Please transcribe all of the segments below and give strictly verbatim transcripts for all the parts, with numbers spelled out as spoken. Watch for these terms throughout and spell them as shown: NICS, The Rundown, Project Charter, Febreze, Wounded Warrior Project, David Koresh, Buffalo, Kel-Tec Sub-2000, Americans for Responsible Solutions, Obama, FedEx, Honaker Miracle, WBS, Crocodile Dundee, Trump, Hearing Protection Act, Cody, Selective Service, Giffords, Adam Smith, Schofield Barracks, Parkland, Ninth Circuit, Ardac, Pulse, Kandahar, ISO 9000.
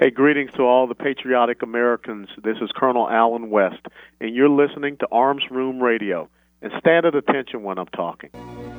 Hey, greetings to all the patriotic Americans. This is Colonel Alan West, and you're listening to Arms Room Radio. And stand at attention when I'm talking.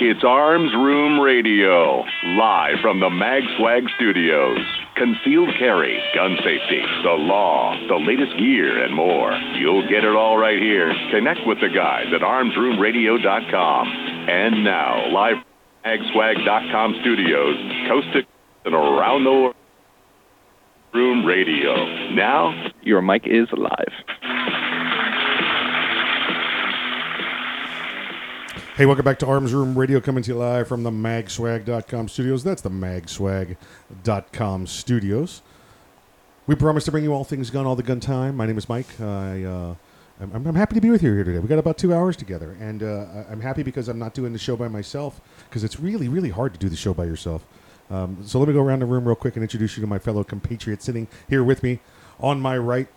It's Arms Room Radio, live from the MagSwag studios. Concealed carry, gun safety, the law, the latest gear, and more. You'll get it all right here. Connect with the guys at arms room radio dot com. And now, live from mag swag dot com studios, coast to coast and around the world. Room Radio. Now, your mic is live. Hey, welcome back to Arms Room Radio, coming to you live from the mag swag dot com studios. That's the mag swag dot com studios. We promise to bring you all things gun, all the gun time. My name is Mike. I, uh, I'm, I'm happy to be with you here today. We got about two hours together, and uh, I'm happy because I'm not doing the show by myself, because it's really, really hard to do the show by yourself. Um, so let me go around the room real quick and introduce you to my fellow compatriot sitting here with me on my right,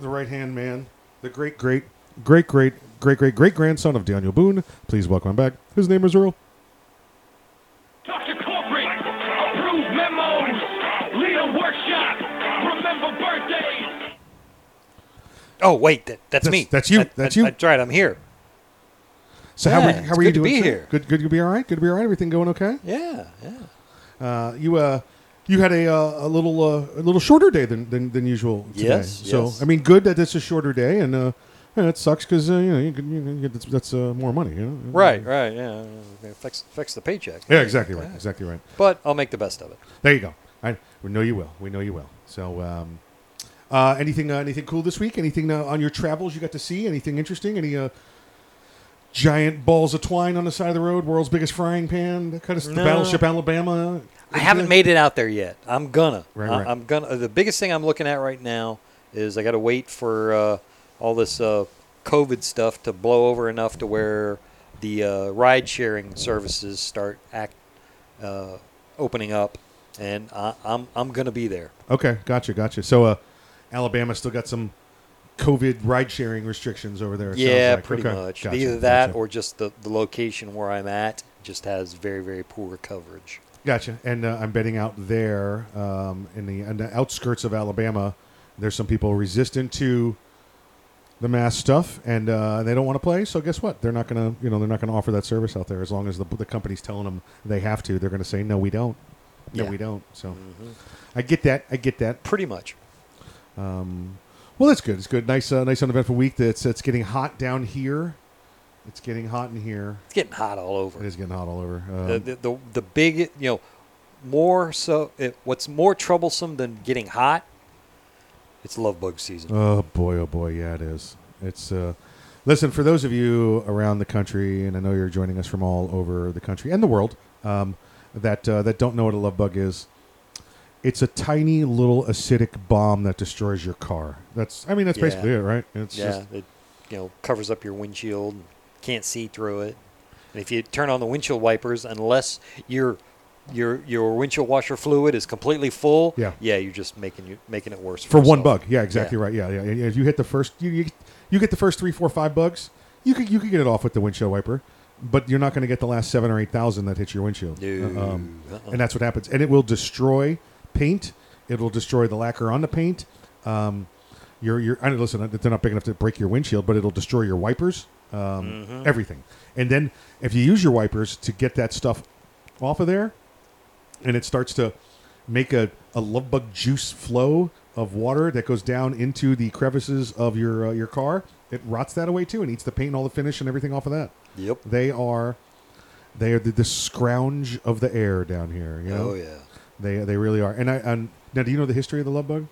the right-hand man, the great, great, great, great, great, great, great grandson of Daniel Boone. Please welcome him back. His name is Earl. Talk to corporate, approve memos, lead a workshop, remember birthdays. Oh wait, that, that's, that's me. That's you. That, that's you. That's right. I'm here. So yeah, how are, how are you doing? Good to be here. Good. Good to be all right. Good to be all right. Everything going okay? Yeah. Yeah. Uh, you. Uh, You had a uh, a little uh, a little shorter day than than, than usual today. Yes. So yes. I mean, good that it's a shorter day and. Uh, Yeah, it sucks because uh, you know you can, you can get that's, that's uh, more money, you know. Right, right, yeah. It affects, affects the paycheck. Yeah, exactly right, yeah. exactly right. But I'll make the best of it. There you go. I, we know you will. We know you will. So, um, uh, anything, uh, anything cool this week? Anything uh, on your travels you got to see? Anything interesting? Any uh, giant balls of twine on the side of the road? World's biggest frying pan? That kind of no. The Battleship Alabama. I haven't made it out there yet. I'm gonna. Right, right. I, I'm gonna. The biggest thing I'm looking at right now is I got to wait for. Uh, all this uh, COVID stuff to blow over enough to where the uh, ride-sharing services start act uh, opening up, and I, I'm I'm gonna be there. Okay, gotcha, gotcha. So, uh, Alabama still got some COVID ride-sharing restrictions over there. Yeah, like. pretty okay. much. Gotcha, Either that gotcha. or just the, the location where I'm at just has very very poor coverage. Gotcha. And uh, I'm betting out there um, in the in the outskirts of Alabama, there's some people resistant to the mass stuff, and uh, they don't want to play. So guess what? They're not gonna, you know, they're not gonna offer that service out there as long as the the company's telling them they have to. They're gonna say no, we don't. No, yeah. we don't. So, mm-hmm. I get that. I get that. Pretty much. Um, well, that's good. It's good. Nice, uh, nice uneventful week. That's it's getting hot down here. It's getting hot in here. It's getting hot all over. It is getting hot all over. Um, the, the the the big, you know, more so. It, what's more troublesome than getting hot? It's love bug season. Oh, boy, oh, boy. Yeah, it is. It's uh, listen, for those of you around the country, and I know you're joining us from all over the country and the world, um, that uh, that don't know what a love bug is, it's a tiny little acidic bomb that destroys your car. That's, I mean, that's yeah. basically it, right? It's yeah, just, it you know, covers up your windshield, can't see through it. And if you turn on the windshield wipers, unless you're... Your your windshield washer fluid is completely full. Yeah, yeah. You're just making you making it worse for, for one bug. Yeah, exactly yeah. right. Yeah, yeah. If you hit the first, you, you you get the first three, four, five bugs, you could you could get it off with the windshield wiper, but you're not going to get the last seven or eight thousand that hit your windshield. No. Um, uh-uh. And that's what happens. And it will destroy paint. It will destroy the lacquer on the paint. Um, your your. I mean, listen, they're not big enough to break your windshield, but it'll destroy your wipers. Um, mm-hmm. Everything. And then if you use your wipers to get that stuff off of there. And it starts to make a, a love bug juice flow of water that goes down into the crevices of your uh, your car. It rots that away too and eats the paint and all the finish and everything off of that. Yep. They are they are the, the scrounge of the air down here. You know? Oh yeah. They they really are. And I and now do you know the history of the love bug?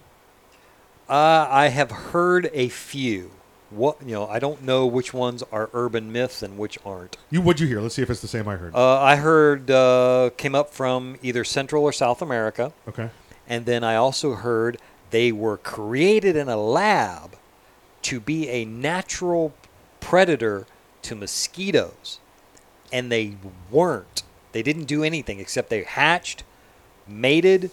Uh, I have heard a few. What you know, I don't know which ones are urban myths and which aren't. You what'd you hear? Let's see if it's the same I heard. Uh, I heard uh, came up from either Central or South America. Okay. And then I also heard they were created in a lab to be a natural predator to mosquitoes, and they weren't. They didn't do anything except they hatched, mated,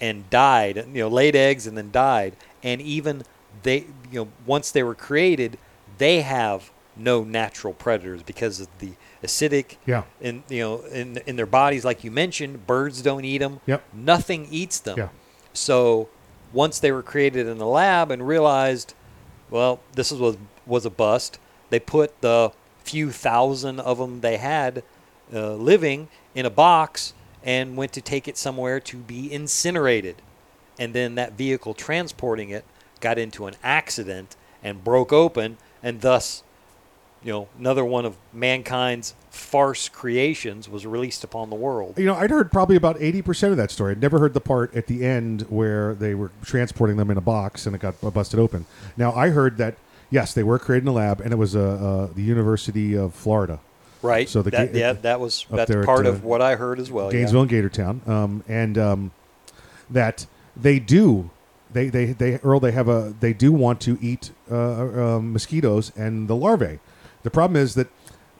and died. You know, laid eggs and then died, and even. They, you know, once they were created, they have no natural predators because of the acidic, yeah. in you know, in in their bodies, like you mentioned, birds don't eat them. Yep. Nothing eats them. Yeah. So once they were created in the lab and realized, well, this was was a bust. They put the few thousand of them they had uh, living in a box and went to take it somewhere to be incinerated, and then that vehicle transporting it got into an accident and broke open, and thus, you know, another one of mankind's farce creations was released upon the world. You know, I'd heard probably about eighty percent of that story. I'd never heard the part at the end where they were transporting them in a box and it got busted open. Now, I heard that, yes, they were created in a lab, and it was uh, uh, the University of Florida. Right. So the that, ga- yeah, that was that's part at, uh, of what I heard as well. Gainesville yeah. and Gatortown. Um, and um, that they do... They, they, they, Earl, they have a, they do want to eat uh, uh, mosquitoes and the larvae. The problem is that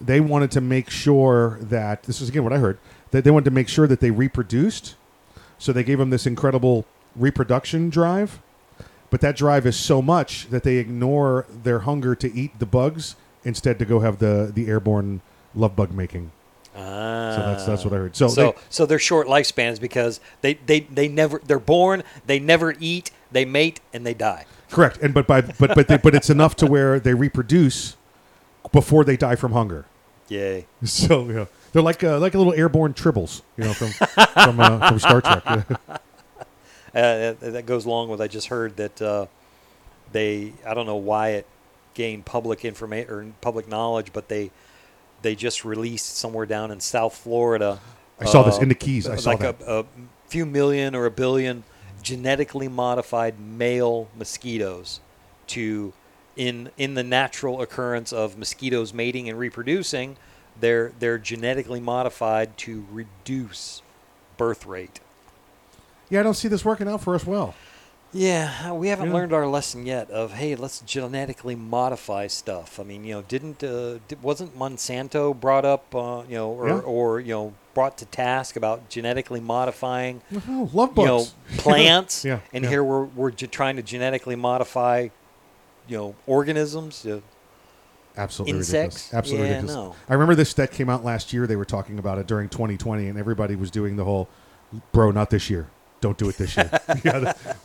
they wanted to make sure that, this is again what I heard, that they wanted to make sure that they reproduced. So they gave them this incredible reproduction drive, but that drive is so much that they ignore their hunger to eat the bugs instead to go have the, the airborne love bug making. Ah. So that's that's what I heard. So so, they, so they're short lifespans because they, they, they never they're born, they never eat, they mate, and they die. Correct. And but by but but they, but it's enough to where they reproduce before they die from hunger. Yay. So yeah, they're like uh, like a little airborne tribbles, you know, from from, uh, from Star Trek. uh, that, that goes along with I just heard that uh, they I don't know why it gained public information or public knowledge, but they. They just released somewhere down in South Florida. I saw uh, this in the Keys. I saw like that. Like a, a few million or a billion genetically modified male mosquitoes to, in in the natural occurrence of mosquitoes mating and reproducing, they're they're genetically modified to reduce birth rate. Yeah, I don't see this working out for us well. Yeah, we haven't yeah. learned our lesson yet of, hey, let's genetically modify stuff. I mean, you know, didn't uh, wasn't Monsanto brought up, uh, you know, or, yeah. or, you know, brought to task about genetically modifying, oh, love bugs. You know, plants. yeah. And yeah. here we're we're ge- trying to genetically modify, you know, organisms. Uh, Absolutely insects. Ridiculous. Absolutely yeah, ridiculous. No. I remember this that came out last year. They were talking about it during twenty twenty, and everybody was doing the whole, bro, not this year. Don't do it this year.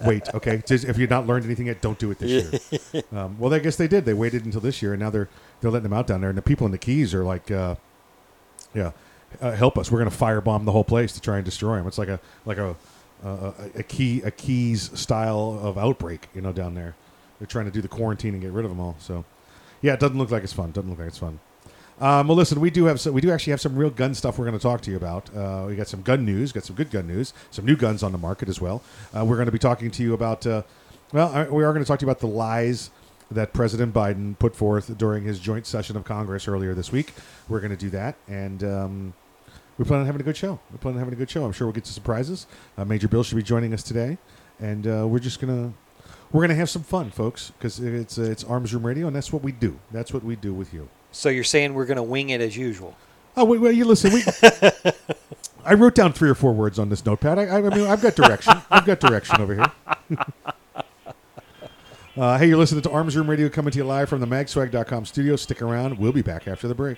Wait, okay. Just, if you've not learned anything yet, don't do it this year. Um, well, I guess they did. They waited until this year, and now they're they're letting them out down there. And the people in the Keys are like, uh, "Yeah, uh, help us. We're going to firebomb the whole place to try and destroy them." It's like a like a uh, a, a key a Keys style of outbreak, you know, down there. They're trying to do the quarantine and get rid of them all. So, yeah, it doesn't look like it's fun. Doesn't look like it's fun. Um, well, listen, we do have some, we do actually have some real gun stuff we're going to talk to you about. Uh, we got some gun news, got some good gun news, some new guns on the market as well. Uh, we're going to be talking to you about, uh, well, I, we are going to talk to you about the lies that President Biden put forth during his joint session of Congress earlier this week. We're going to do that, and um, we plan on having a good show. We plan on having a good show. I'm sure we'll get to surprises. Uh, Major Bill should be joining us today, and uh, we're just going to we're going to have some fun, folks, because it's uh, it's Arms Room Radio, and that's what we do. That's what we do with you. So you're saying we're going to wing it as usual? Oh, well, you listen. We, I wrote down three or four words on this notepad. I, I mean, I've got direction. I've got direction over here. uh, hey, you're listening to Arms Room Radio coming to you live from the mag swag dot com studio. Stick around. We'll be back after the break.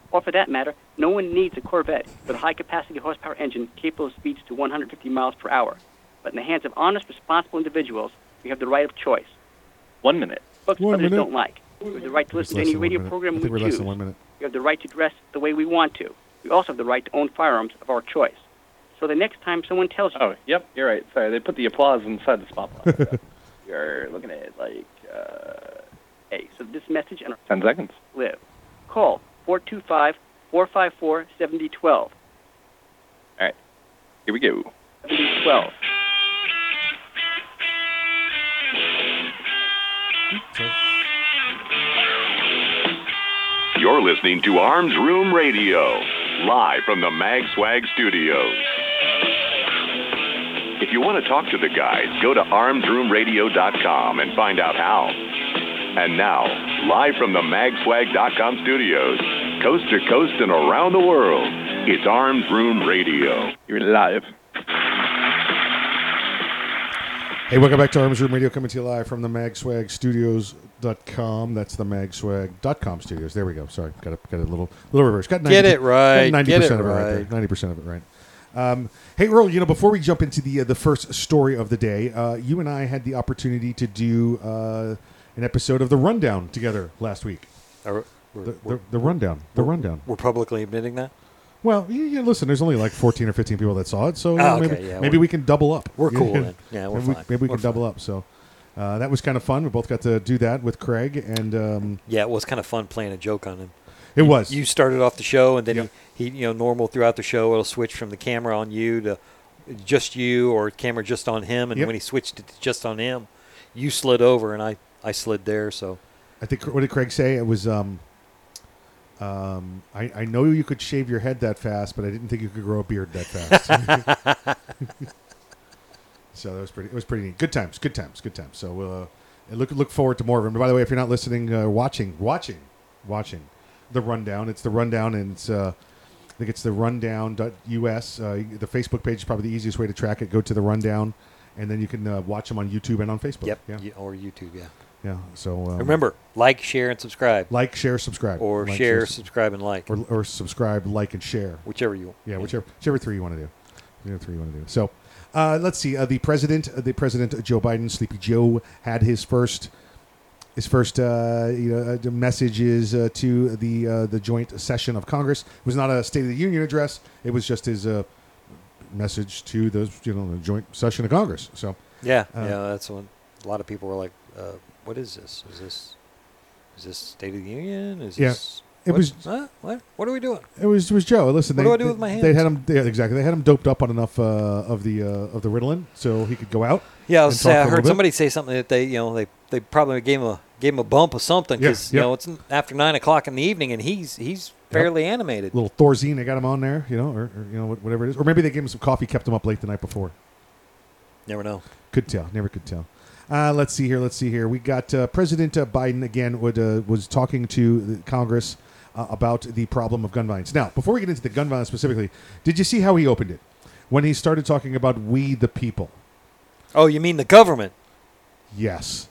or for that matter, no one needs a Corvette with a high-capacity horsepower engine capable of speeds to one hundred fifty miles per hour. But in the hands of honest, responsible individuals, we have the right of choice. One minute. Books one others minute. Don't like. We have the right to listen to any radio program we choose. We have the right to dress the way we want to. We also have the right to own firearms of our choice. So the next time someone tells you... Oh, yep, you're right. Sorry, they put the applause inside the spotlight. You're looking at it like, uh... hey, so this message... and Ten seconds. Live. Call four two five, four five four, seven zero one two. All right. Here we go. seventy twelve. You're listening to Arms Room Radio, live from the MagSwag Studios. If you want to talk to the guys, go to arms room radio dot com and find out how. And now, live from the mag swag dot com studios, coast to coast and around the world, it's Arms Room Radio. You're live. Hey, welcome back to Arms Room Radio, coming to you live from the mag swag studios dot com. That's the mag swag dot com studios. There we go. Sorry, got a, got a little little reverse. Got ninety, get it right. Got ninety percent get it of it right. right there. ninety percent of it right. Um, hey, Earl, you know, before we jump into the uh, the first story of the day, uh, you and I had the opportunity to do uh, an episode of The Rundown together last week. Are, we're, the, we're, the, the Rundown. The Rundown. We're publicly admitting that? Well, you, you listen, there's only like fourteen or fifteen people that saw it, so oh, maybe, okay, yeah, maybe we can double up. We're cool, then. Yeah, we're maybe fine. We, maybe we we're can fine. double up. So uh, that was kind of fun. We both got to do that with Craig. and um, Yeah, it was kind of fun playing a joke on him. It you, was. You started off the show, and then yep. he, he, you know, normal throughout the show, it'll switch from the camera on you to just you or camera just on him. And yep. when he switched it to just on him, you slid over, and I, I slid there. So I think, what did Craig say? It was... Um, Um, I, I know you could shave your head that fast, but I didn't think you could grow a beard that fast. So that was pretty. It was pretty neat. Good times. Good times. Good times. So we'll uh, look look forward to more of them. By the way, if you're not listening, uh, watching, watching, watching, The Rundown. It's The Rundown, and it's uh, I think it's the rundown dot U S. Uh, the Facebook page is probably the easiest way to track it. Go to The Rundown, and then you can uh, watch them on YouTube and on Facebook. Yep, yeah. Yeah, or YouTube, yeah. Yeah, so... Um, remember, like, share, and subscribe. Like, share, subscribe. Or like, share, share, subscribe, and like. Or, or subscribe, like, and share. Whichever you want. Yeah, whichever, whichever three you want to do. Whichever three you want to do. So, uh, let's see. Uh, the president, uh, the president, Joe Biden, Sleepy Joe, had his first... His first uh, you know, message is uh, to the uh, the joint session of Congress. It was not a State of the Union address. It was just his uh, message to those, you know, the joint session of Congress. So yeah, uh, yeah, that's when a lot of people were like, uh, "What is this? Is this is this State of the Union? Is yeah. this it what? was huh? what? What are we doing?" It was it was Joe. Listen, what they, do I do they, with my hands? They had him yeah, exactly. They had him doped up on enough uh, of the uh, of the Ritalin so he could go out. Yeah, I, was, I heard somebody say something that they you know they. They probably gave him a gave him a bump or something because yeah, yeah. you know it's after nine o'clock in the evening and he's he's fairly yep. animated. A little Thorazine, they got him on there, you know, or, or you know whatever it is, or maybe they gave him some coffee, kept him up late the night before. Never know. Could tell. Never could tell. Uh, let's see here. Let's see here. We got uh, President uh, Biden again. Would uh, was talking to Congress uh, about the problem of gun violence. Now, before we get into the gun violence specifically, did you see how he opened it when he started talking about we the people? Oh, you mean the government? Yes.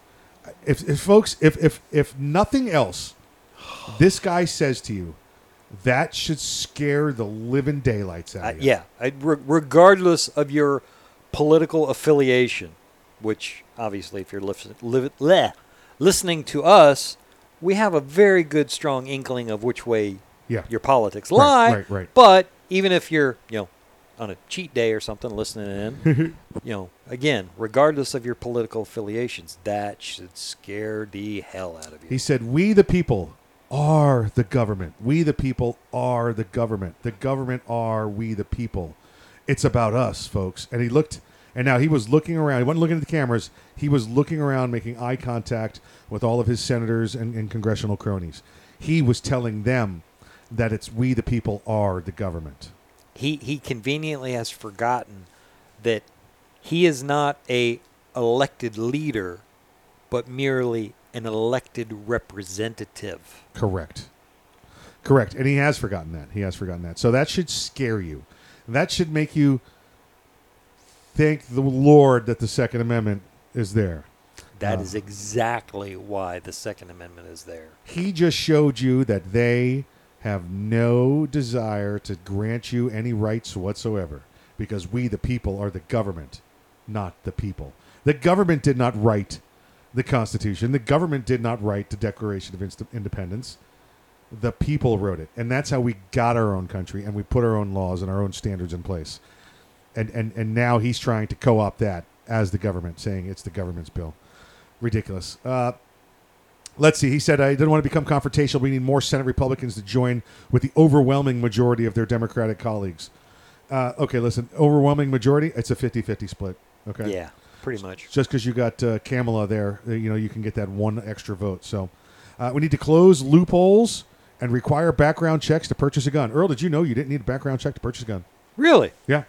If, if folks, if, if if nothing else, this guy says to you, that should scare the living daylights out of you. Uh, yeah, I, re- regardless of your political affiliation, which obviously, if you're listen, li- bleh, listening to us, we have a very good, strong inkling of which way yeah. your politics lie. Right, right, right. But even if you're, you know, on a cheat day or something, listening in, you know, again, regardless of your political affiliations, that should scare the hell out of you. He said, we the people are the government. We the people are the government. The government are we the people. It's about us, folks. And he looked, and now he was looking around. He wasn't looking at the cameras. He was looking around, making eye contact with all of his senators and, and congressional cronies. He was telling them that it's we the people are the government. He he conveniently has forgotten that he is not a elected leader, but merely an elected representative. Correct. Correct. And he has forgotten that. He has forgotten that. So that should scare you. That should make you thank the Lord that the Second Amendment is there. That uh, is exactly why the Second Amendment is there. He just showed you that they... have no desire to grant you any rights whatsoever because we, the people, are the government, not the people. The government did not write the Constitution. The government did not write the Declaration of Independence. The people wrote it. And that's how we got our own country and we put our own laws and our own standards in place. And, and, and now he's trying to co-opt that as the government, saying it's the government's bill. Ridiculous. Uh, Let's see. He said, I didn't want to become confrontational. We need more Senate Republicans to join with the overwhelming majority of their Democratic colleagues. Uh, okay, listen. Overwhelming majority, it's a fifty-fifty split. Okay. Yeah, pretty much. Just because you got uh, Kamala there, you know, you can get that one extra vote. So uh, we need to close loopholes and require background checks to purchase a gun. Earl, did you know you didn't need a background check to purchase a gun? Really? Yeah.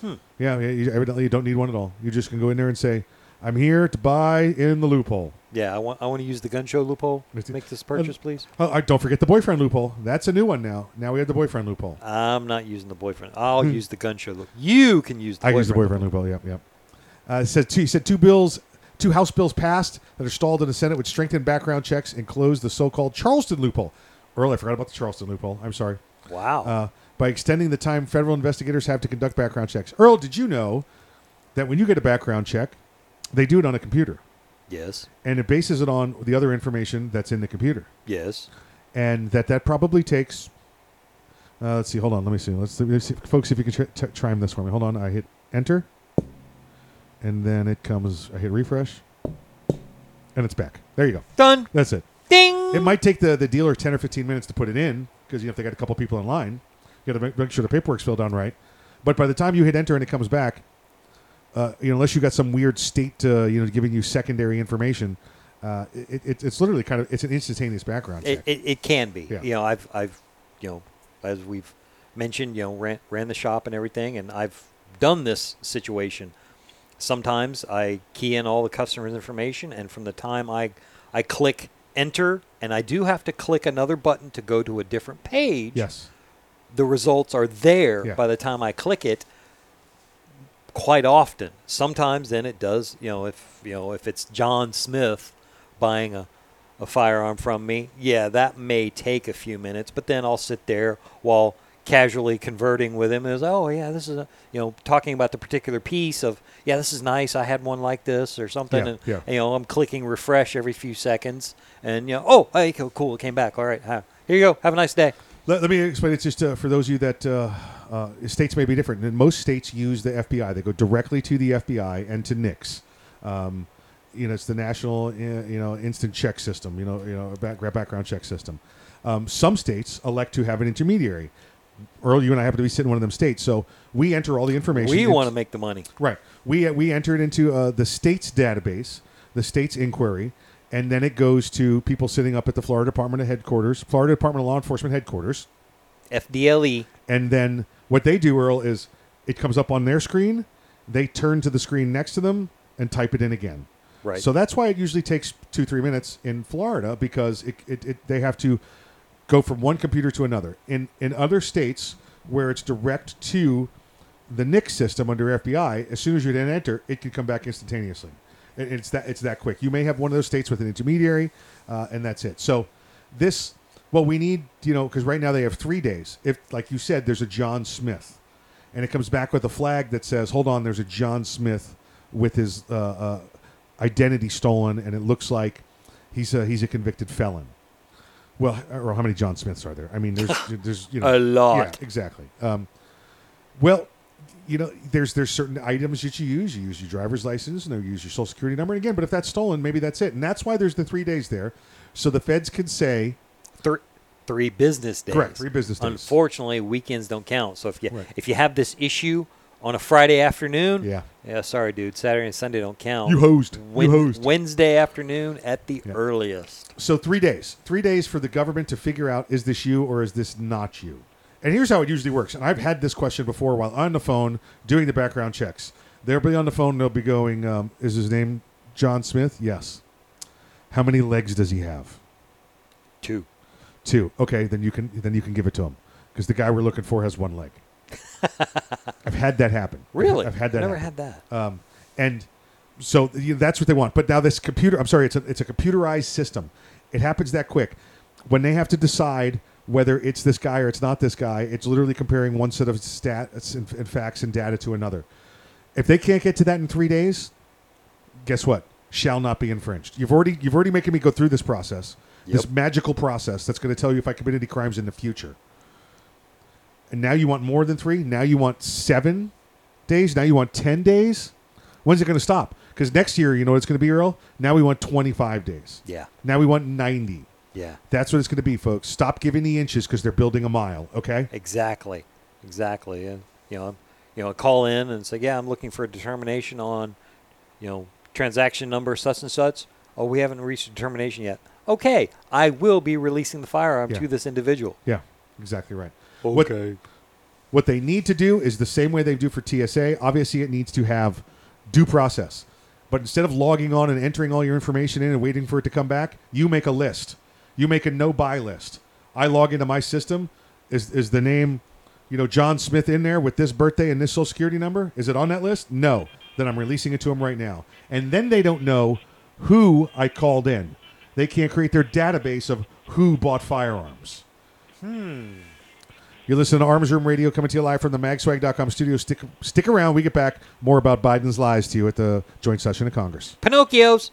Hmm. Yeah, yeah you, evidently you don't need one at all. You just can go in there and say, I'm here to buy in the loophole. Yeah, I want I want to use the gun show loophole to make this purchase, please. Oh, don't forget the boyfriend loophole. That's a new one now. Now we have the boyfriend loophole. I'm not using the boyfriend. I'll hmm. use the gun show loophole. You can use the I boyfriend I use the boyfriend loophole, loophole. yep, yep. Uh, it said two, he said two bills, two House bills passed that are stalled in the Senate would strengthen background checks and close the so-called Charleston loophole. Earl, I forgot about the Charleston loophole. I'm sorry. Wow. Uh, by extending the time federal investigators have to conduct background checks. Earl, did you know that when you get a background check, they do it on a computer? Yes. And it bases it on the other information that's in the computer. Yes. And that that probably takes, uh, let's see, hold on, let me see. Let's, let's see. Folks, if you can try, t- chime this for me. Hold on, I hit enter, and then it comes, I hit refresh, and it's back. There you go. Done. That's it. Ding. It might take the, the dealer ten or fifteen minutes to put it in, because you know, if they got a couple people in line, you got to make, make sure the paperwork's filled out right. But by the time you hit enter and it comes back, Uh, you know, unless you got some weird state, uh, you know, giving you secondary information, uh, it, it, it's literally kind of it's an instantaneous background check. It, it, it can be. Yeah. You know, I've I've you know, as we've mentioned, you know, ran, ran the shop and everything, and I've done this situation. Sometimes I key in all the customer's information, and from the time I I click enter, and I do have to click another button to go to a different page. Yes, the results are there yeah. by the time I click it. quite often. Sometimes then it does, you know, if you know if it's John Smith buying a, a firearm from me, yeah, that may take a few minutes, but then I'll sit there while casually converting with him as, oh yeah, this is a, you know, talking about the particular piece of, yeah, this is nice, I had one like this or something, yeah, and yeah. you know, I'm clicking refresh every few seconds, and you know, oh, hey, cool, it came back, all right, here you go, have a nice day. Let, let me explain it just uh, for those of you that uh, uh, states may be different. And most states use the F B I. They go directly to the F B I and to N I C S. Um, you know, it's the national, you know, instant check system. You know, you know, back, background check system. Um, some states elect to have an intermediary. Earl, you and I happen to be sitting in one of them states, so we enter all the information. We want to make the money, right? We we enter it into uh, the state's database, the state's inquiry. And then it goes to people sitting up at the Florida Department of Headquarters, Florida Department of Law Enforcement Headquarters. F D L E. And then what they do, Earl, is it comes up on their screen. They turn to the screen next to them and type it in again. Right. So that's why it usually takes two, three minutes in Florida, because it, it, it they have to go from one computer to another. In, in other states where it's direct to the N I C S system under F B I, as soon as you then enter, it can come back instantaneously. It's that it's that quick. You may have one of those states with an intermediary, uh, and that's it. So this, well, we need, you know, because right now they have three days. If, like you said, there's a John Smith, and it comes back with a flag that says, hold on, there's a John Smith with his uh, uh, identity stolen, and it looks like he's a, he's a convicted felon. Well, or how many John Smiths are there? I mean, there's, there's you know. A lot. Yeah, exactly. Um, well... You know, there's there's certain items that you use. You use your driver's license, and you use your social security number. And again, but if that's stolen, maybe that's it. And that's why there's the three days there. So the feds can say... Three, three business days. Correct, three business days. Unfortunately, weekends don't count. So if you right. if you have this issue on a Friday afternoon... Yeah. Yeah, sorry, dude. Saturday and Sunday don't count. You hosed. Wed- you hosed. Wednesday afternoon at the yeah. earliest. So three days. Three days for the government to figure out, is this you or is this not you? And here's how it usually works. And I've had this question before while on the phone doing the background checks. They'll be on the phone. They'll be going, um, is his name John Smith? Yes. How many legs does he have? Two. Two. Okay, then you can then you can give it to him, because the guy we're looking for has one leg. I've had that happen. Really? I've, I've had that. I've never happen. had that. Um, and so you know, that's what they want. But now this computer. I'm sorry. It's a it's a computerized system. It happens that quick when they have to decide whether it's this guy or it's not this guy. It's literally comparing one set of stats and, and facts and data to another. If they can't get to that in three days, guess what? Shall not be infringed. You've already you've already making me go through this process, yep. this magical process that's going to tell you if I commit any crimes in the future. And now you want more than three? Now you want seven days? Now you want ten days? When's it going to stop? Because next year, you know what it's going to be, Earl? Now we want twenty-five days. Yeah. Now we want ninety. Yeah, that's what it's going to be, folks. Stop giving the inches, because they're building a mile. Okay. Exactly, exactly. And you know, you know, call in and say, yeah, I'm looking for a determination on, you know, transaction number such and such. Oh, we haven't reached a determination yet. Okay, I will be releasing the firearm yeah. to this individual. Yeah, exactly right. Okay. What, what they need to do is the same way they do for T S A. Obviously, it needs to have due process, but instead of logging on and entering all your information in and waiting for it to come back, you make a list. You make a no-buy list. I log into my system. Is is the name, you know, John Smith in there with this birthday and this social security number? Is it on that list? No. Then I'm releasing it to him right now. And then they don't know who I called in. They can't create their database of who bought firearms. Hmm. You're listening to Arms Room Radio, coming to you live from the mag swag dot com studio. Stick, stick around. We get back more about Biden's lies to you at the joint session of Congress. Pinocchios.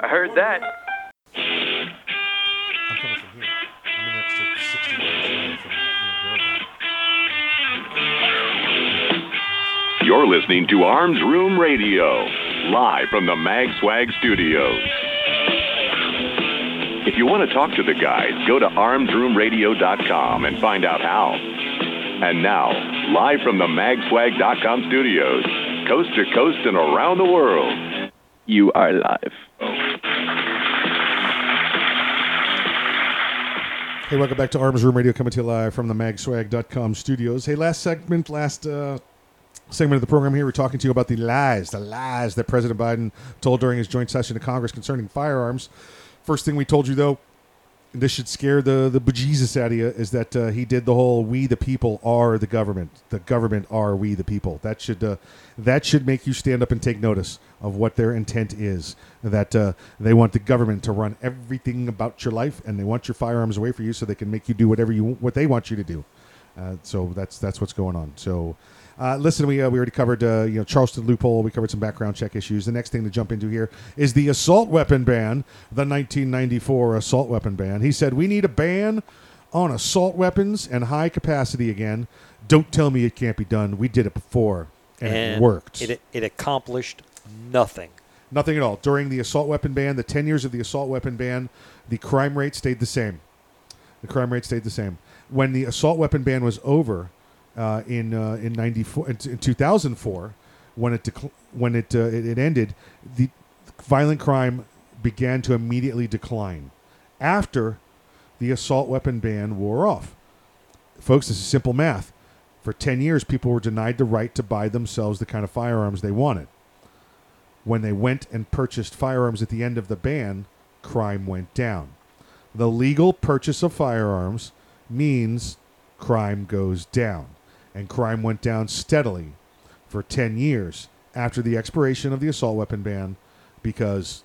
I heard that. I'm coming from here. I'm in that sixty miles from Maryland. You're listening to Arms Room Radio, live from the MagSwag Studios. If you want to talk to the guys, go to arms room radio dot com and find out how. And now, live from the mag swag dot com studios, coast to coast and around the world, you are live. Hey, welcome back to Arms Room Radio, coming to you live from the mag swag dot com studios. Hey, last segment, last uh, segment of the program here, we're talking to you about the lies, the lies that President Biden told during his joint session of Congress concerning firearms. First thing we told you, though, and this should scare the, the bejesus out of you, is that uh, he did the whole we the people are the government. The government are we the people. That should uh, that should make you stand up and take notice of what their intent is, that uh, they want the government to run everything about your life, and they want your firearms away from you so they can make you do whatever you what they want you to do. Uh, so that's that's what's going on. So uh, listen, we uh, we already covered uh, you know Charleston loophole. We covered some background check issues. The next thing to jump into here is the assault weapon ban, the nineteen ninety-four assault weapon ban. He said we need a ban on assault weapons and high capacity again. Don't tell me it can't be done. We did it before, and, and it worked. It it accomplished nothing. Nothing at all. During the assault weapon ban, the ten years of the assault weapon ban, the crime rate stayed the same. The crime rate stayed the same. When the assault weapon ban was over uh, in uh, in ninety-four in two thousand four, when it decl- when it, uh, it it ended, the violent crime began to immediately decline after the assault weapon ban wore off. Folks, this is simple math. For ten years, people were denied the right to buy themselves the kind of firearms they wanted. When they went and purchased firearms at the end of the ban, crime went down. The legal purchase of firearms means crime goes down. And crime went down steadily for ten years after the expiration of the assault weapon ban because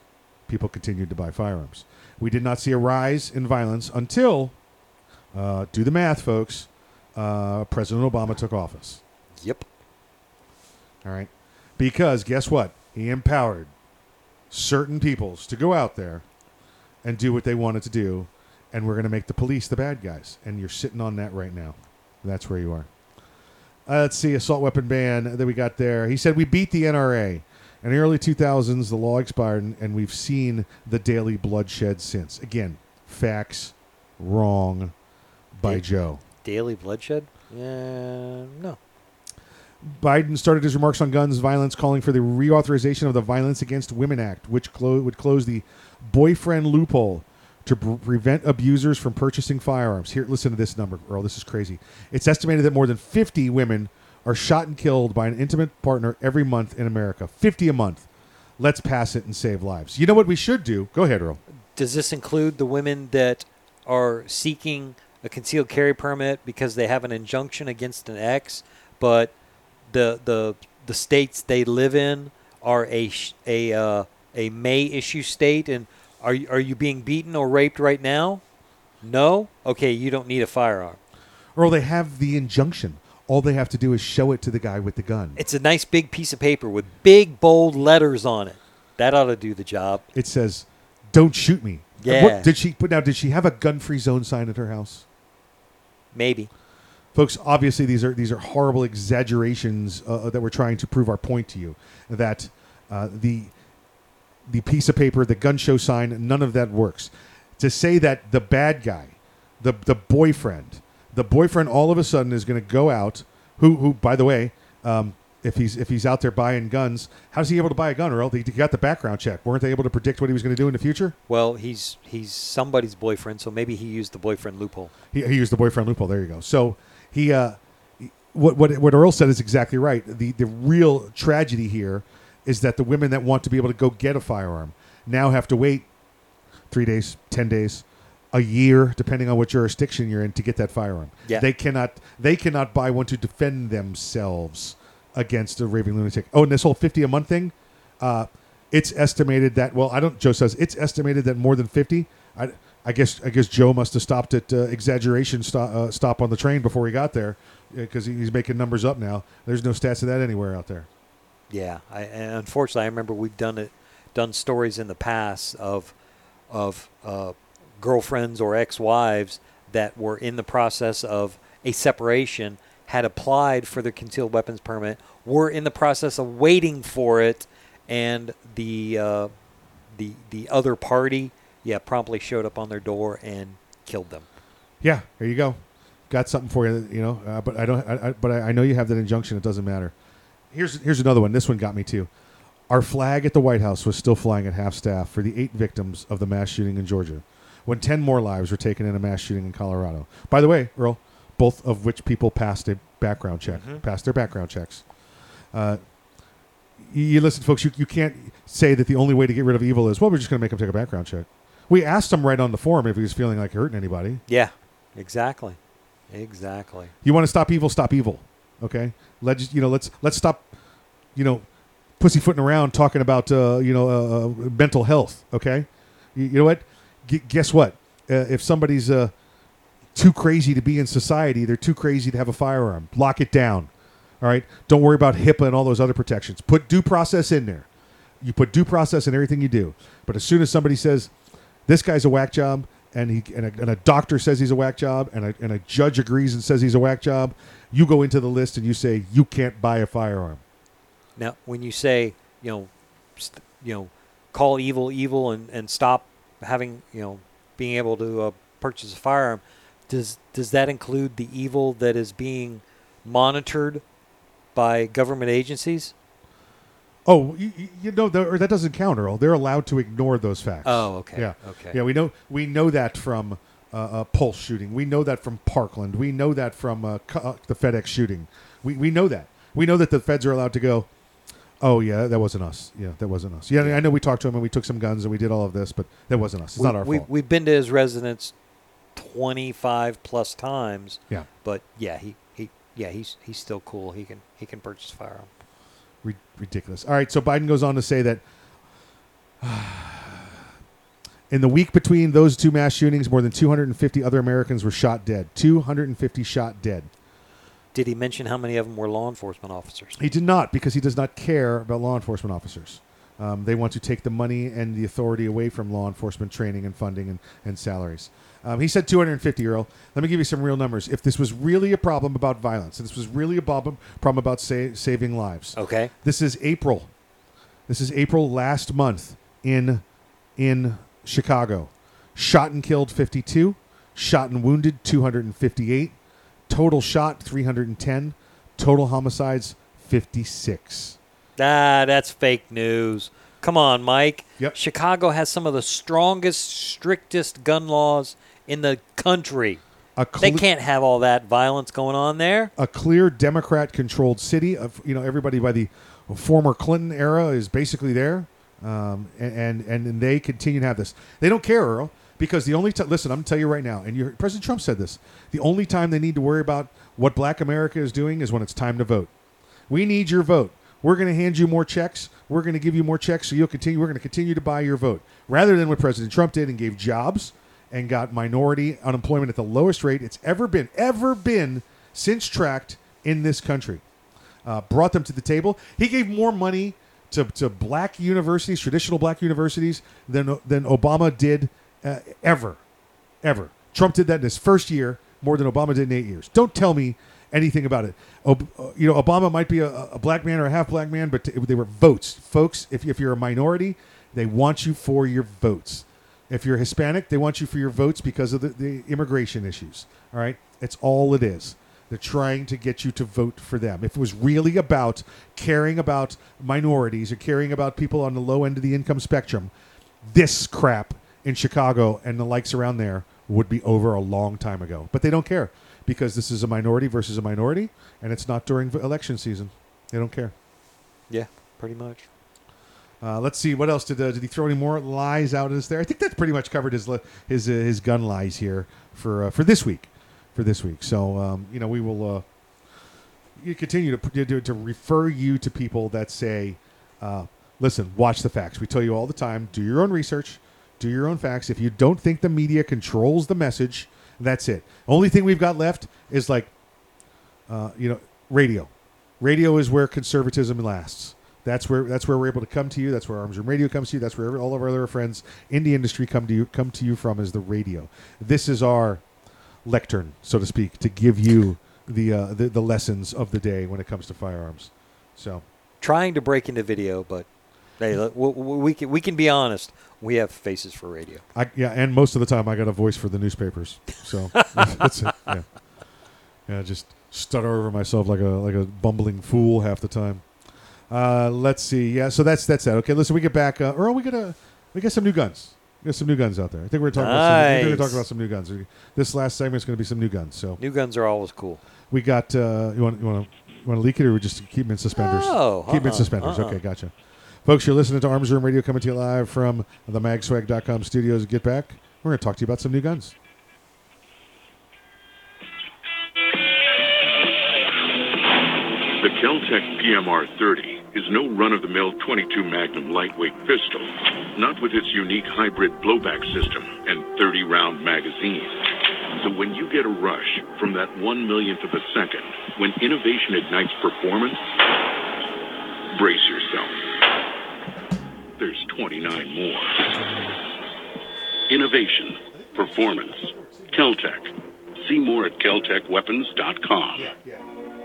people continued to buy firearms. We did not see a rise in violence until, uh, do the math, folks, uh, President Obama took office. Yep. All right. Because guess what? He empowered certain peoples to go out there and do what they wanted to do, and we're going to make the police the bad guys. And you're sitting on that right now. That's where you are. Uh, let's see, assault weapon ban that we got there. He said, we beat the N R A. In the early two thousands, the law expired, and we've seen the daily bloodshed since. Again, facts, wrong. by da- Joe. Daily bloodshed? Uh, no. Biden started his remarks on guns violence calling for the reauthorization of the Violence Against Women Act, which clo- would close the boyfriend loophole to pr- prevent abusers from purchasing firearms. Here, listen to this number, Earl. This is crazy. It's estimated that more than fifty women are shot and killed by an intimate partner every month in America. fifty a month. Let's pass it and save lives. You know what we should do? Go ahead, Earl. Does this include the women that are seeking a concealed carry permit because they have an injunction against an ex, but the the the states they live in are a a uh, a may issue state, and are you, are you being beaten or raped right now? No? Okay, you don't need a firearm. Earl, they have the injunction. All they have to do is show it to the guy with the gun. It's a nice big piece of paper with big, bold letters on it. That ought to do the job. It says, don't shoot me. Yeah. What, did she put now? Did she have a gun-free zone sign at her house? Maybe. Folks, obviously, these are these are horrible exaggerations uh, that we're trying to prove our point to you, that uh, the, the piece of paper, the gun show sign, none of that works. To say that the bad guy, the the boyfriend... The boyfriend all of a sudden is going to go out, who, who by the way, um, if he's if he's out there buying guns, how's he able to buy a gun, Earl? He got the background check. Weren't they able to predict what he was going to do in the future? Well, he's he's somebody's boyfriend, so maybe he used the boyfriend loophole. He, he used the boyfriend loophole. There you go. So he, uh, what what what Earl said is exactly right. The the real tragedy here is that the women that want to be able to go get a firearm now have to wait three days, ten days. A year, depending on what jurisdiction you're in, to get that firearm. Yeah. They cannot they cannot buy one to defend themselves against a raving lunatic. Oh, and this whole fifty a month thing, uh, it's estimated that, well, I don't, Joe says, it's estimated that more than fifty, I, I guess I guess Joe must have stopped at uh, exaggeration stop, uh, stop on the train before he got there, because he's making numbers up now. There's no stats of that anywhere out there. Yeah, I, and unfortunately, I remember we've done it, done stories in the past of, of, uh, girlfriends or ex-wives that were in the process of a separation, had applied for the concealed weapons permit, were in the process of waiting for it, and the uh, the the other party, yeah, promptly showed up on their door and killed them. Yeah, there you go. Got something for you, you know. Uh, but I don't. I, I, but I, I know you have that injunction. It doesn't matter. Here's here's another one. This one got me too. Our flag at the White House was still flying at half staff for the eight victims of the mass shooting in Georgia, when ten more lives were taken in a mass shooting in Colorado. By the way, Earl, both of which people passed a background check, mm-hmm. passed their background checks. Uh, you, you listen, folks, you, you can't say that the only way to get rid of evil is, well, we're just going to make them take a background check. We asked him right on the forum if he was feeling like hurting anybody. Yeah, exactly. Exactly. You want to stop evil, stop evil. Okay? Let's, you know, let's, let's stop, you know, pussyfooting around talking about, uh, you know, uh, mental health. Okay? You, you know what? Guess what? Uh, if somebody's uh, too crazy to be in society, they're too crazy to have a firearm. Lock it down. All right? Don't worry about HIPAA and all those other protections. Put due process in there. You put due process in everything you do. But as soon as somebody says, this guy's a whack job, and he and a, and a doctor says he's a whack job, and a, and a judge agrees and says he's a whack job, you go into the list and you say, you can't buy a firearm. Now, when you say, you know, st- you know, call evil evil and, and stop having, you know, being able to uh, purchase a firearm, does does that include the evil that is being monitored by government agencies? Oh, you, you know, the, or that doesn't count, Earl. They're allowed to ignore those facts. Oh, okay. Yeah, okay. Yeah, we know we know that from uh, a Pulse shooting. We know that from Parkland. We know that from uh, the FedEx shooting. We we know that. We know that the feds are allowed to go, oh, yeah, that wasn't us. Yeah, that wasn't us. Yeah, I know we talked to him and we took some guns and we did all of this, but that wasn't us. It's we, not our we, fault. We've been to his residence twenty-five plus times. Yeah. But, yeah, he, he yeah he's he's still cool. He can he can purchase a firearm. R- ridiculous. All right, so Biden goes on to say that in the week between those two mass shootings, more than two hundred fifty other Americans were shot dead. two hundred fifty shot dead. Did he mention how many of them were law enforcement officers? He did not, because he does not care about law enforcement officers. Um, they want to take the money and the authority away from law enforcement training and funding and, and salaries. Um, he said two hundred fifty, Earl. Let me give you some real numbers. If this was really a problem about violence, if this was really a problem about sa- saving lives. Okay. This is April. This is April last month in in Chicago. Shot and killed fifty-two. Shot and wounded, two hundred fifty-eight. Total shot, three hundred ten. Total homicides, fifty-six. Ah, that's fake news. Come on, Mike. Yep. Chicago has some of the strongest, strictest gun laws in the country. Cle- they can't have all that violence going on there. A clear Democrat-controlled city. Of, you know, everybody by the former Clinton era is basically there, um, and, and and they continue to have this. They don't care, Earl, because the only time, listen, I'm going to tell you right now, and you, President Trump said this, the only time they need to worry about what Black America is doing is when it's time to vote. We need your vote. We're going to hand you more checks. We're going to give you more checks so you'll continue. We're going to continue to buy your vote. Rather than what President Trump did and gave jobs and got minority unemployment at the lowest rate it's ever been, ever been since tracked in this country. Uh, brought them to the table. He gave more money to, to black universities, traditional black universities, than, than Obama did uh, ever, ever. Trump did that in his first year more than Obama did in eight years. Don't tell me anything about it. Ob- you know, Obama might be a, a black man or a half black man, but t- they were votes. Folks, if, if you're a minority, they want you for your votes. If you're Hispanic, they want you for your votes because of the, the immigration issues. All right? It's all it is. They're trying to get you to vote for them. If it was really about caring about minorities or caring about people on the low end of the income spectrum, this crap in Chicago and the likes around there would be over a long time ago. But they don't care because this is a minority versus a minority, and it's not during election season. They don't care. Yeah, pretty much. Uh, let's see. What else? Did uh, did he throw any more lies out at us there? I think that's pretty much covered his his uh, his gun lies here for uh, for this week. For this week. So, um, you know, we will uh, you continue to, to to refer you to people that say, uh, listen, watch the facts. We tell you all the time, do your own research, do your own facts. If you don't think the media controls the message, that's it. Only thing we've got left is like, uh, you know, radio. Radio is where conservatism lasts. That's where that's where we're able to come to you. That's where Arms Room Radio comes to you. That's where all of our other friends in the industry come to you come to you from is the radio. This is our lectern, so to speak, to give you the uh, the, the lessons of the day when it comes to firearms. So, trying to break into video, but hey, we, we can we can be honest. We have faces for radio. I, yeah, and most of the time I got a voice for the newspapers. So that's it. Yeah, yeah, just stutter over myself like a like a bumbling fool half the time. Uh, let's see. Yeah, so that's that's that. Okay, listen, we get back. Uh, Earl, we got a we got some new guns. We got some new guns out there. I think we're talking. Nice. About some, we're going to talk about some new guns. This last segment is going to be some new guns. So new guns are always cool. We got. Uh, you want you want to you want to leak it, or we just keep them in suspenders? Oh, keep uh-uh, them in suspenders. Uh-uh. Okay, gotcha. Folks, you're listening to Arms Room Radio coming to you live from the mag swag dot com studios. Get back. We're going to talk to you about some new guns. The Kel-Tec P M R thirty is no run-of-the-mill twenty-two Magnum lightweight pistol, not with its unique hybrid blowback system and thirty-round magazine. So when you get a rush from that one millionth of a second, when innovation ignites performance, brace yourself. There's twenty-nine more. Innovation. Performance. Kel-Tec. See more at kel tec weapons dot com.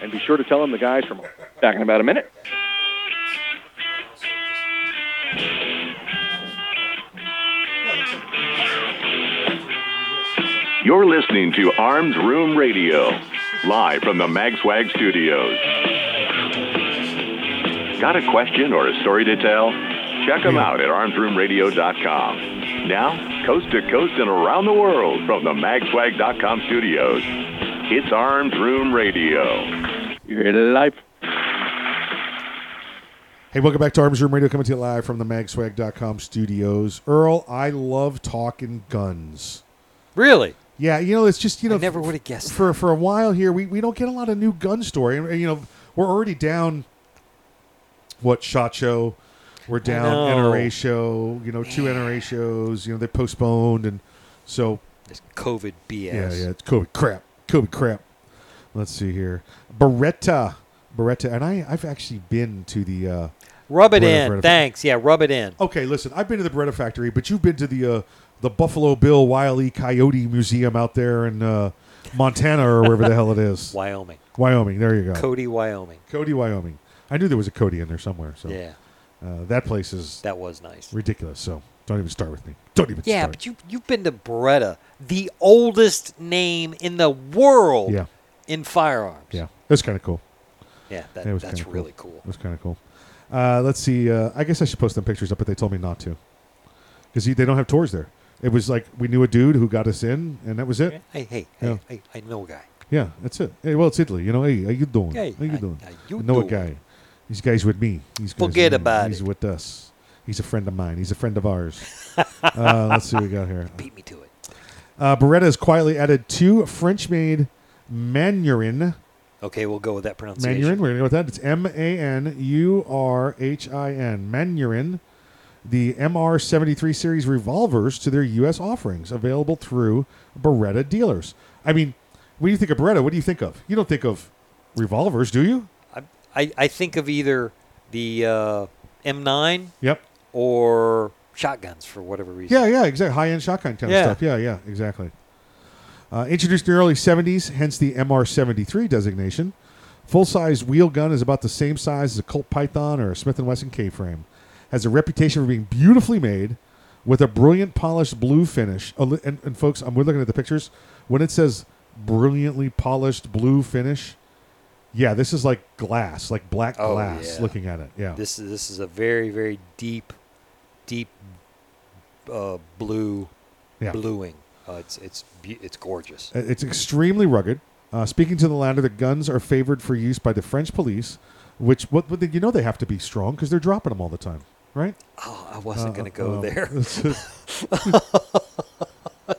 And be sure to tell them the guys from back in about a minute. You're listening to Arms Room Radio, live from the MagSwag Studios. Got a question or a story to tell? Check them out at arms room radio dot com. Now, coast to coast and around the world from the mag swag dot com studios, it's Arms Room Radio. You're live. Hey, welcome back to Arms Room Radio, coming to you live from the mag swag dot com studios. Earl, I love talking guns. Really? Yeah, you know, it's just, you know. I never would have guessed for, that. For a while here, we, we don't get a lot of new gun story. You know, we're already down, what, SHOT Show? We're down N R A show, you know, two N R A shows. You know, they postponed, and so. It's COVID B S. Yeah, yeah, it's COVID crap. COVID crap. Let's see here. Beretta. Beretta. And I, I've actually been to the... Uh, rub it Beretta, in. Beretta Thanks. Factory. Yeah, rub it in. Okay, listen. I've been to the Beretta factory, but you've been to the uh, the Buffalo Bill Wile E. Coyote Museum out there in uh, Montana or wherever the hell it is. Wyoming. Wyoming. There you go. Cody, Wyoming. Cody, Wyoming. I knew there was a Cody in there somewhere. So yeah. Uh, that place is... That was nice. Ridiculous, so... Don't even start with me. Don't even yeah, start. Yeah, but you, you've been to Beretta, the oldest name in the world yeah. in firearms. Yeah, that's kind of cool. Yeah, that, that that's really cool. cool. That's kind of cool. Uh, let's see. Uh, I guess I should post them pictures up, but they told me not to. Because they don't have tours there. It was like we knew a dude who got us in, and that was it. Hey, hey, yeah. hey, I know a guy. Yeah, that's it. Hey, well, it's Italy. You know, hey, how you doing? Hey, how you doing? How you I know doing? a guy. These guys with me. These guys Forget with me. about He's it. He's with us. He's a friend of mine. He's a friend of ours. uh, let's see what we got here. Beat me to it. Uh, Beretta has quietly added two French-made Manurhin. Okay, we'll go with that pronunciation. Manurhin, we're going to go with that. It's M A N U R H I N. Manurhin, the M R seventy-three series revolvers to their U S offerings, available through Beretta dealers. I mean, when you think of Beretta, what do you think of? You don't think of revolvers, do you? I I, I think of either the uh, M nine. Yep. Or shotguns for whatever reason. Yeah, yeah, exactly. High-end shotgun kind yeah. of stuff. Yeah, yeah, exactly. Uh, introduced in the early seventies, hence the M R seventy-three designation. Full-size wheel gun is about the same size as a Colt Python or a Smith and Wesson K-frame. Has a reputation for being beautifully made with a brilliant polished blue finish. And, and folks, I'm, we're looking at the pictures. When it says brilliantly polished blue finish... Yeah, this is like glass, like black oh, glass. Yeah. Looking at it, yeah. This is this is a very very deep, deep uh, blue, yeah. bluing. Uh, it's it's it's gorgeous. It's extremely rugged. Uh, speaking to the latter, the guns are favored for use by the French police, which what, what you know they have to be strong because they're dropping them all the time, right? Oh, I wasn't uh, going to go uh, there.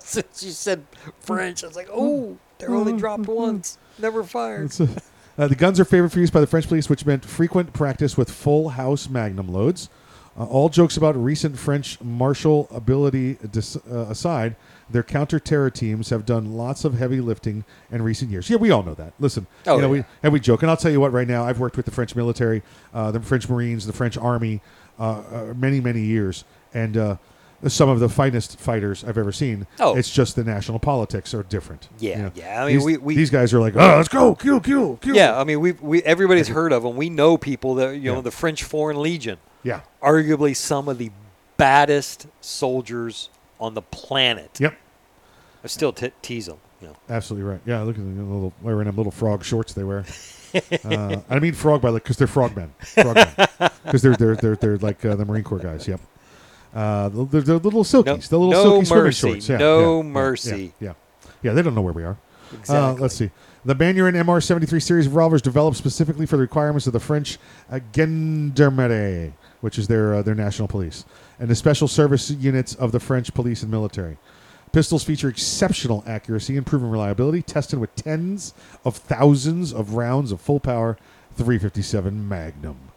Since you said French, I was like, oh, they're only dropped once, never fired. Uh, the guns are favored for use by the French police, which meant frequent practice with full house magnum loads. Uh, all jokes about recent French martial ability dis- uh, aside, their counter-terror teams have done lots of heavy lifting in recent years. Yeah, we all know that. Listen, oh, you know, yeah. we, and we joke. And I'll tell you what, right now, I've worked with the French military, uh, the French Marines, the French Army, uh, uh, many, many years. And uh, some of the finest fighters I've ever seen. Oh. It's just the national politics are different. Yeah, you know, yeah. I mean, these, we, we, these guys are like, oh, let's go, kill, kill, kill. Yeah, I mean, we we everybody's heard of them. We know people that, you yeah. know, the French Foreign Legion. Yeah. Arguably some of the baddest soldiers on the planet. Yep. I still t- tease them. You know. Absolutely right. Yeah, look at them little, wearing them little frog shorts they wear. uh, I mean frog by like, because they're frogmen. Frogmen. Because they're, they're, they're, they're like uh, the Marine Corps guys, yep. Uh, they're, they're little silkies, no, the little no silky swimming shorts. Yeah, no yeah, mercy. Yeah, yeah, yeah, yeah. They don't know where we are. Exactly. Uh, let's see. The Manurhin M R seventy-three series of revolvers developed specifically for the requirements of the French uh, Gendarmerie, which is their uh, their national police, and the special service units of the French police and military. Pistols feature exceptional accuracy and proven reliability, tested with tens of thousands of rounds of full power three fifty-seven Magnum.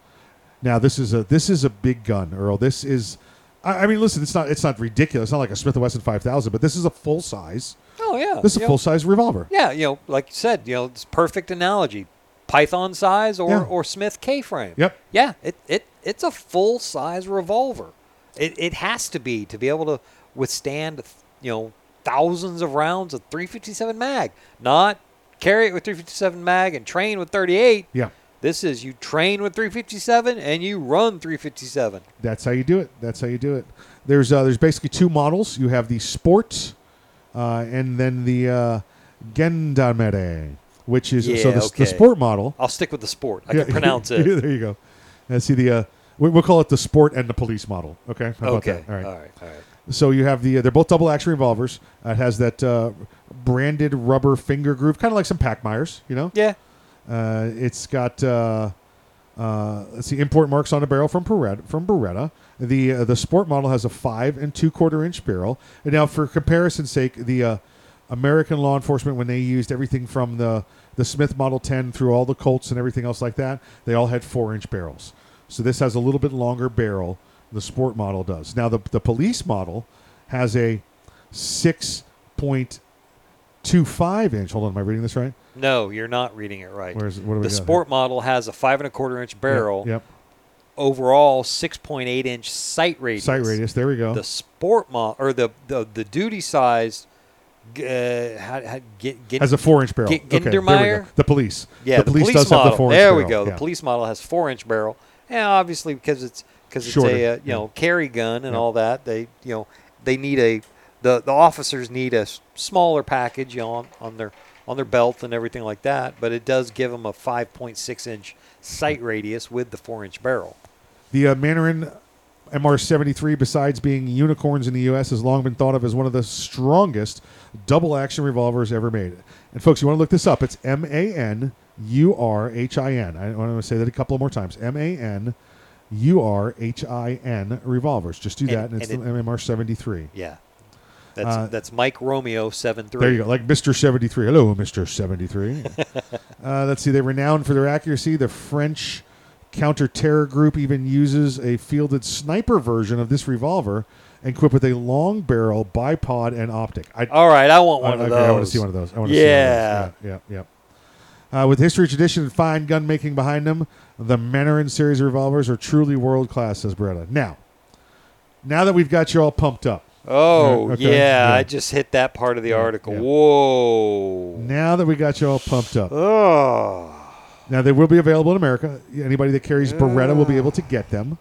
Now this is a this is a big gun, Earl. This is. I mean, listen, it's not it's not ridiculous. It's not like a Smith and Wesson five thousand, but this is a full-size. Oh, yeah. This is a full-size revolver. Yeah, you know, like you said, you know, it's perfect analogy. Python size or, yeah. or Smith K-frame. Yep. Yeah, it, it it's a full-size revolver. It it has to be to be able to withstand, you know, thousands of rounds of three fifty-seven mag, not carry it with three fifty-seven mag and train with thirty-eight. Yeah. This is you train with three fifty-seven and you run three fifty-seven. That's how you do it. That's how you do it. There's uh, there's basically two models. You have the Sport uh, and then the uh, Gendarmerie, which is yeah, so the, okay. the Sport model. I'll stick with the Sport. I yeah, can pronounce it. There you go. And see the uh, we'll call it the Sport and the Police model. Okay. How okay. About that? All right. All right. All right. So you have the uh, they're both double action revolvers. Uh, it has that uh, branded rubber finger groove, kind of like some Pac-Meyers, you know. Yeah. Uh, it's got uh, uh, let's see import marks on the barrel from Beretta. From Beretta. The uh, the Sport model has a five and two quarter inch barrel. And now, for comparison's sake, the uh, American law enforcement, when they used everything from the the Smith Model ten through all the Colts and everything else like that, they all had four inch barrels. So this has a little bit longer barrel. The Sport model does. Now the the Police model has a six point two five inch. Hold on, am I reading this right? No, you're not reading it right. Where is it? What do we the Sport here? Model has a five and a quarter inch barrel. Yep. Yep. Overall, six point eight inch sight radius. Sight radius. There we go. The Sport model or the the, the duty size uh, had, had, get, get, has a four inch barrel. Get, okay, there we go. The Police. Yeah, the, the police, police does model. Have the four inch there barrel. We go. Yeah. The Police model has four inch barrel, and obviously because it's because it's Shorter. a uh, you yeah. know carry gun and yeah. all that. They you know they need a the the officers need a smaller package you know, on on their. on their belt and everything like that, but it does give them a five point six inch sight radius with the four inch barrel. The uh, Manurhin M R seventy-three, besides being unicorns in the U S, has long been thought of as one of the strongest double-action revolvers ever made. And, folks, you want to look this up. It's M A N U R H I N. I want to say that a couple more times. M A N U R H I N revolvers. Just do that, and, and it's and the it, M R seventy-three. Yeah. That's uh, that's Mike Romeo seventy-three. There you go, like Mister seventy-three. Hello, Mister seventy-three. uh, let's see, they're renowned for their accuracy. The French counter-terror group even uses a fielded sniper version of this revolver, equipped with a long barrel, bipod, and optic. I, All right, I want one uh, of okay, those. I want to see one of those. I want to yeah. see one of those. Yeah, yeah, yeah. Uh, with history, tradition, and fine gun making behind them, the Manurhin series of revolvers are truly world class, says Beretta. Now, now that we've got you all pumped up. Oh, okay. yeah, yeah, I just hit that part of the yeah, article. Yeah. Whoa. Now that we got you all pumped up. Oh. Now, they will be available in America. Anybody that carries uh. Beretta will be able to get them.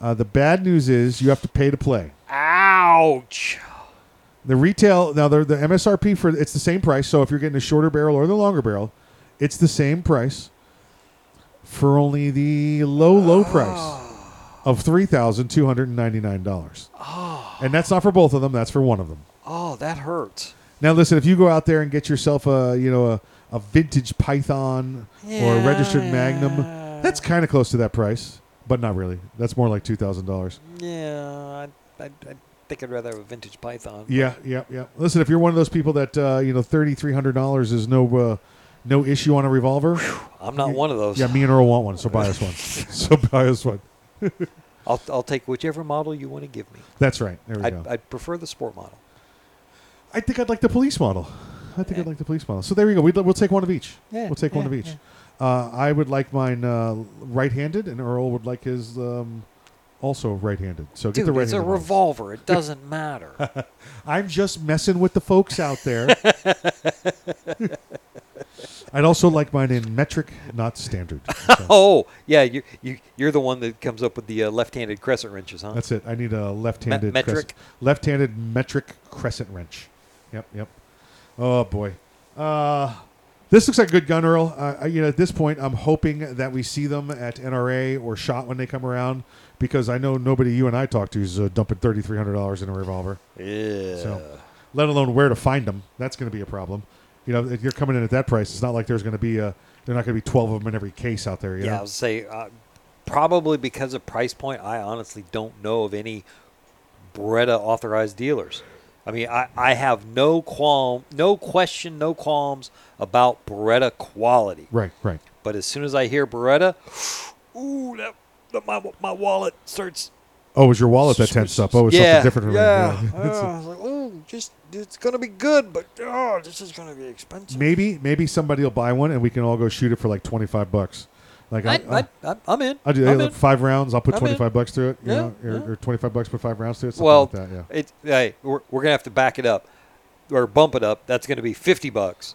Uh, the bad news is you have to pay to play. Ouch. The retail, now the, the M S R P, for it's the same price. So if you're getting a shorter barrel or the longer barrel, it's the same price for only the low, low oh. price. Of three thousand two hundred ninety-nine dollars. Oh. And that's not for both of them. That's for one of them. Oh, that hurts. Now, listen, if you go out there and get yourself a you know a, a vintage Python yeah, or a registered yeah. Magnum, that's kind of close to that price, but not really. That's more like two thousand dollars. Yeah, I, I, I think I'd rather have a vintage Python. Yeah, yeah, yeah. Listen, if you're one of those people that uh, you know three thousand three hundred dollars is no... Uh, no issue on a revolver. Whew, I'm not you, one of those. Yeah, me and Earl want one, so buy us one. So buy us one. I'll I'll take whichever model you want to give me. That's right. There we I'd, go. I'd prefer the Sport model. I think I'd like the Police model. I think yeah. I'd like the Police model. So there we go. We'd, we'll take one of each. Yeah, we'll take yeah, one of each. Yeah. Uh, I would like mine uh, right-handed, and Earl would like his um, also right-handed. So Dude, get the right-handed. It's a revolver. Models. It doesn't matter. I'm just messing with the folks out there. I'd also like mine in metric, not standard. Okay. Oh, yeah, you, you, you're the one that comes up with the uh, left-handed crescent wrenches, huh? That's it. I need a left-handed Me- metric. Crescent, left-handed metric crescent wrench. Yep, yep. Oh, boy. Uh, this looks like a good gun, Earl. Uh, you know, at this point, I'm hoping that we see them at N R A or SHOT when they come around, because I know nobody you and I talk to is uh, dumping three thousand three hundred dollars in a revolver. Yeah. So, let alone where to find them. That's going to be a problem. You know, if you're coming in at that price, it's not like there's going to be a, they're not going to be twelve of them in every case out there. You yeah, know? I would say uh, probably because of price point, I honestly don't know of any Beretta authorized dealers. I mean, I, I have no qualm, no question, no qualms about Beretta quality. Right, right. But as soon as I hear Beretta, ooh, that, that my my wallet starts. Oh, was your wallet that tensed up? Oh, it's yeah, something different. Yeah, yeah. Uh, I was like, oh, just it's gonna be good, but oh, this is gonna be expensive. Maybe, maybe somebody will buy one, and we can all go shoot it for like twenty-five bucks. Like I, I, I, I I'm in. I do I'm like in. Five rounds. I'll put I'm twenty-five in. bucks through it. You yeah, know, or, yeah. or twenty-five bucks for five rounds through it. Something well, like that, yeah. It, hey, we're we're gonna have to back it up or bump it up. That's gonna be fifty bucks.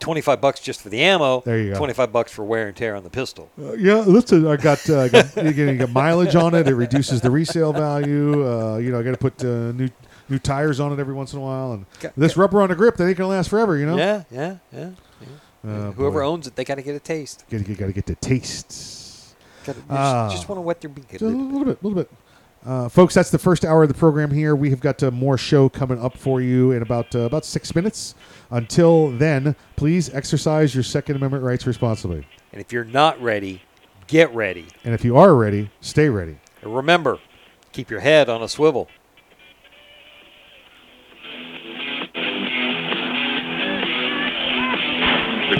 twenty-five bucks just for the ammo. There you go. twenty-five bucks for wear and tear on the pistol. Uh, yeah, listen, I got, uh, I got you get, get mileage on it. It reduces the resale value. Uh, you know, I got to put uh, new new tires on it every once in a while. And got, this got, rubber on the grip, that ain't gonna last forever. You know. Yeah, yeah, yeah. yeah. Uh, Whoever boy. ownes it, they got to get a taste. Got to got to get the tastes. Gotta, uh, just just want to wet their beak a little, little bit, a little bit. Uh, folks, that's the first hour of the program here. We have got uh, more show coming up for you in about uh, about six minutes. Until then, please exercise your Second Amendment rights responsibly. And if you're not ready, get ready. And if you are ready, stay ready. And remember, keep your head on a swivel. The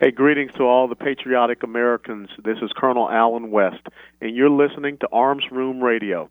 Hey, greetings to all the patriotic Americans. This is Colonel Alan West, and you're listening to Arms Room Radio.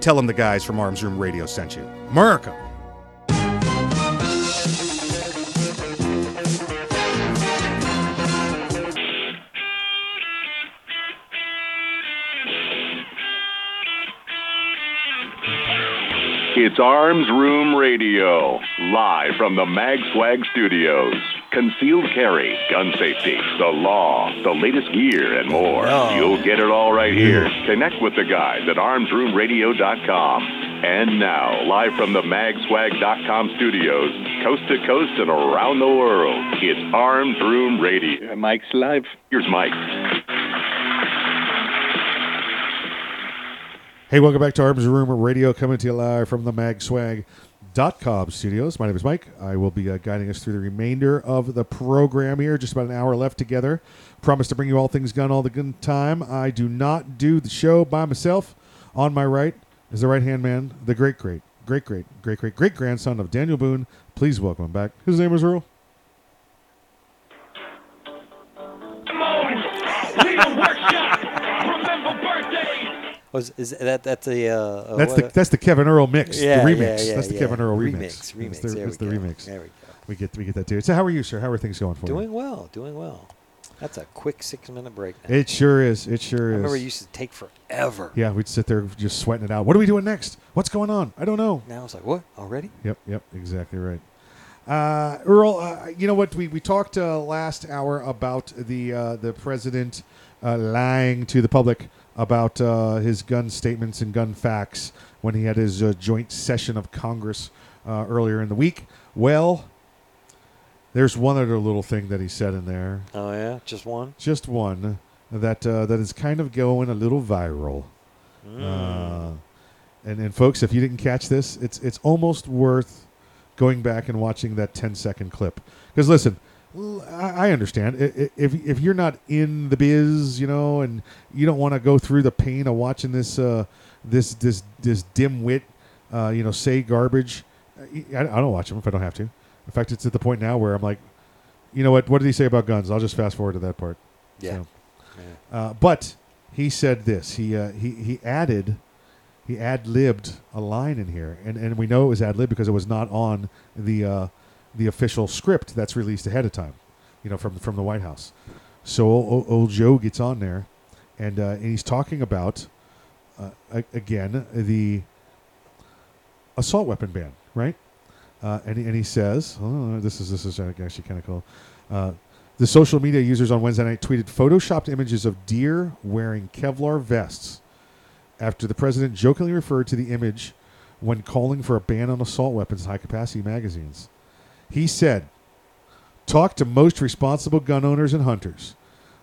Tell them the guys from Arms Room Radio sent you. America! It's Arms Room Radio, live from the MagSwag studios. Concealed carry, gun safety, the law, the latest gear, and more. No. You'll get it all right here. Connect with the guys at arms room radio dot com. And now, live from the mag swag dot com studios, coast to coast and around the world, it's Arms Room Radio. Mike's live. Here's Mike. Hey, welcome back to Arms Room Radio, coming to you live from the mag swag dot com studios. My name is Mike. I will be uh, guiding us through the remainder of the program here. Just about an hour left together. Promise to bring you all things gun all the good time. I do not do the show by myself. On my right is the right-hand man, the great, great, great, great, great, great, great grandson of Daniel Boone. Please welcome him back. His name is Earl. Was, is that that's a uh, that's what? the that's the Kevin Earl mix, yeah, the remix. Yeah, yeah, that's the yeah. Kevin Earl remix. Remix, remix. That's the, there that's we the go. remix. There we go. We get we get that too. So how are you, sir? How are things going for doing you? Doing well, doing well. That's a quick six minute break. Now. It sure is. It sure I is. I remember it used to take forever. Yeah, we'd sit there just sweating it out. What are we doing next? What's going on? I don't know. Now it's like what already? Yep, yep, exactly right. Uh, Earl, uh, you know what? We we talked uh, last hour about the uh, the president uh, lying to the public about uh, his gun statements and gun facts when he had his uh, joint session of Congress uh, earlier in the week. Well, there's one other little thing that he said in there. Oh, yeah? Just one? Just one that uh, that is kind of going a little viral. Mm. Uh, and, and, folks, if you didn't catch this, it's, it's almost worth going back and watching that ten-second clip. Because, listen, I understand if if you're not in the biz, you know, and you don't want to go through the pain of watching this uh, this this this dimwit, uh, you know, say garbage. I don't watch him if I don't have to. In fact, it's at the point now where I'm like, you know what? What did he say about guns? I'll just fast forward to that part. Yeah. So, yeah. Uh, but he said this. He uh, he he added, he ad libbed a line in here, and and we know it was ad lib because it was not on the. Uh, the official script that's released ahead of time, you know, from from the White House. So old, old Joe gets on there, and uh, and he's talking about uh, again the assault weapon ban, right? Uh, and and he says, oh, this is this is actually kind of cool. Uh, the social media users on Wednesday night tweeted photoshopped images of deer wearing Kevlar vests after the president jokingly referred to the image when calling for a ban on assault weapons and high-capacity magazines. He said, talk to most responsible gun owners and hunters.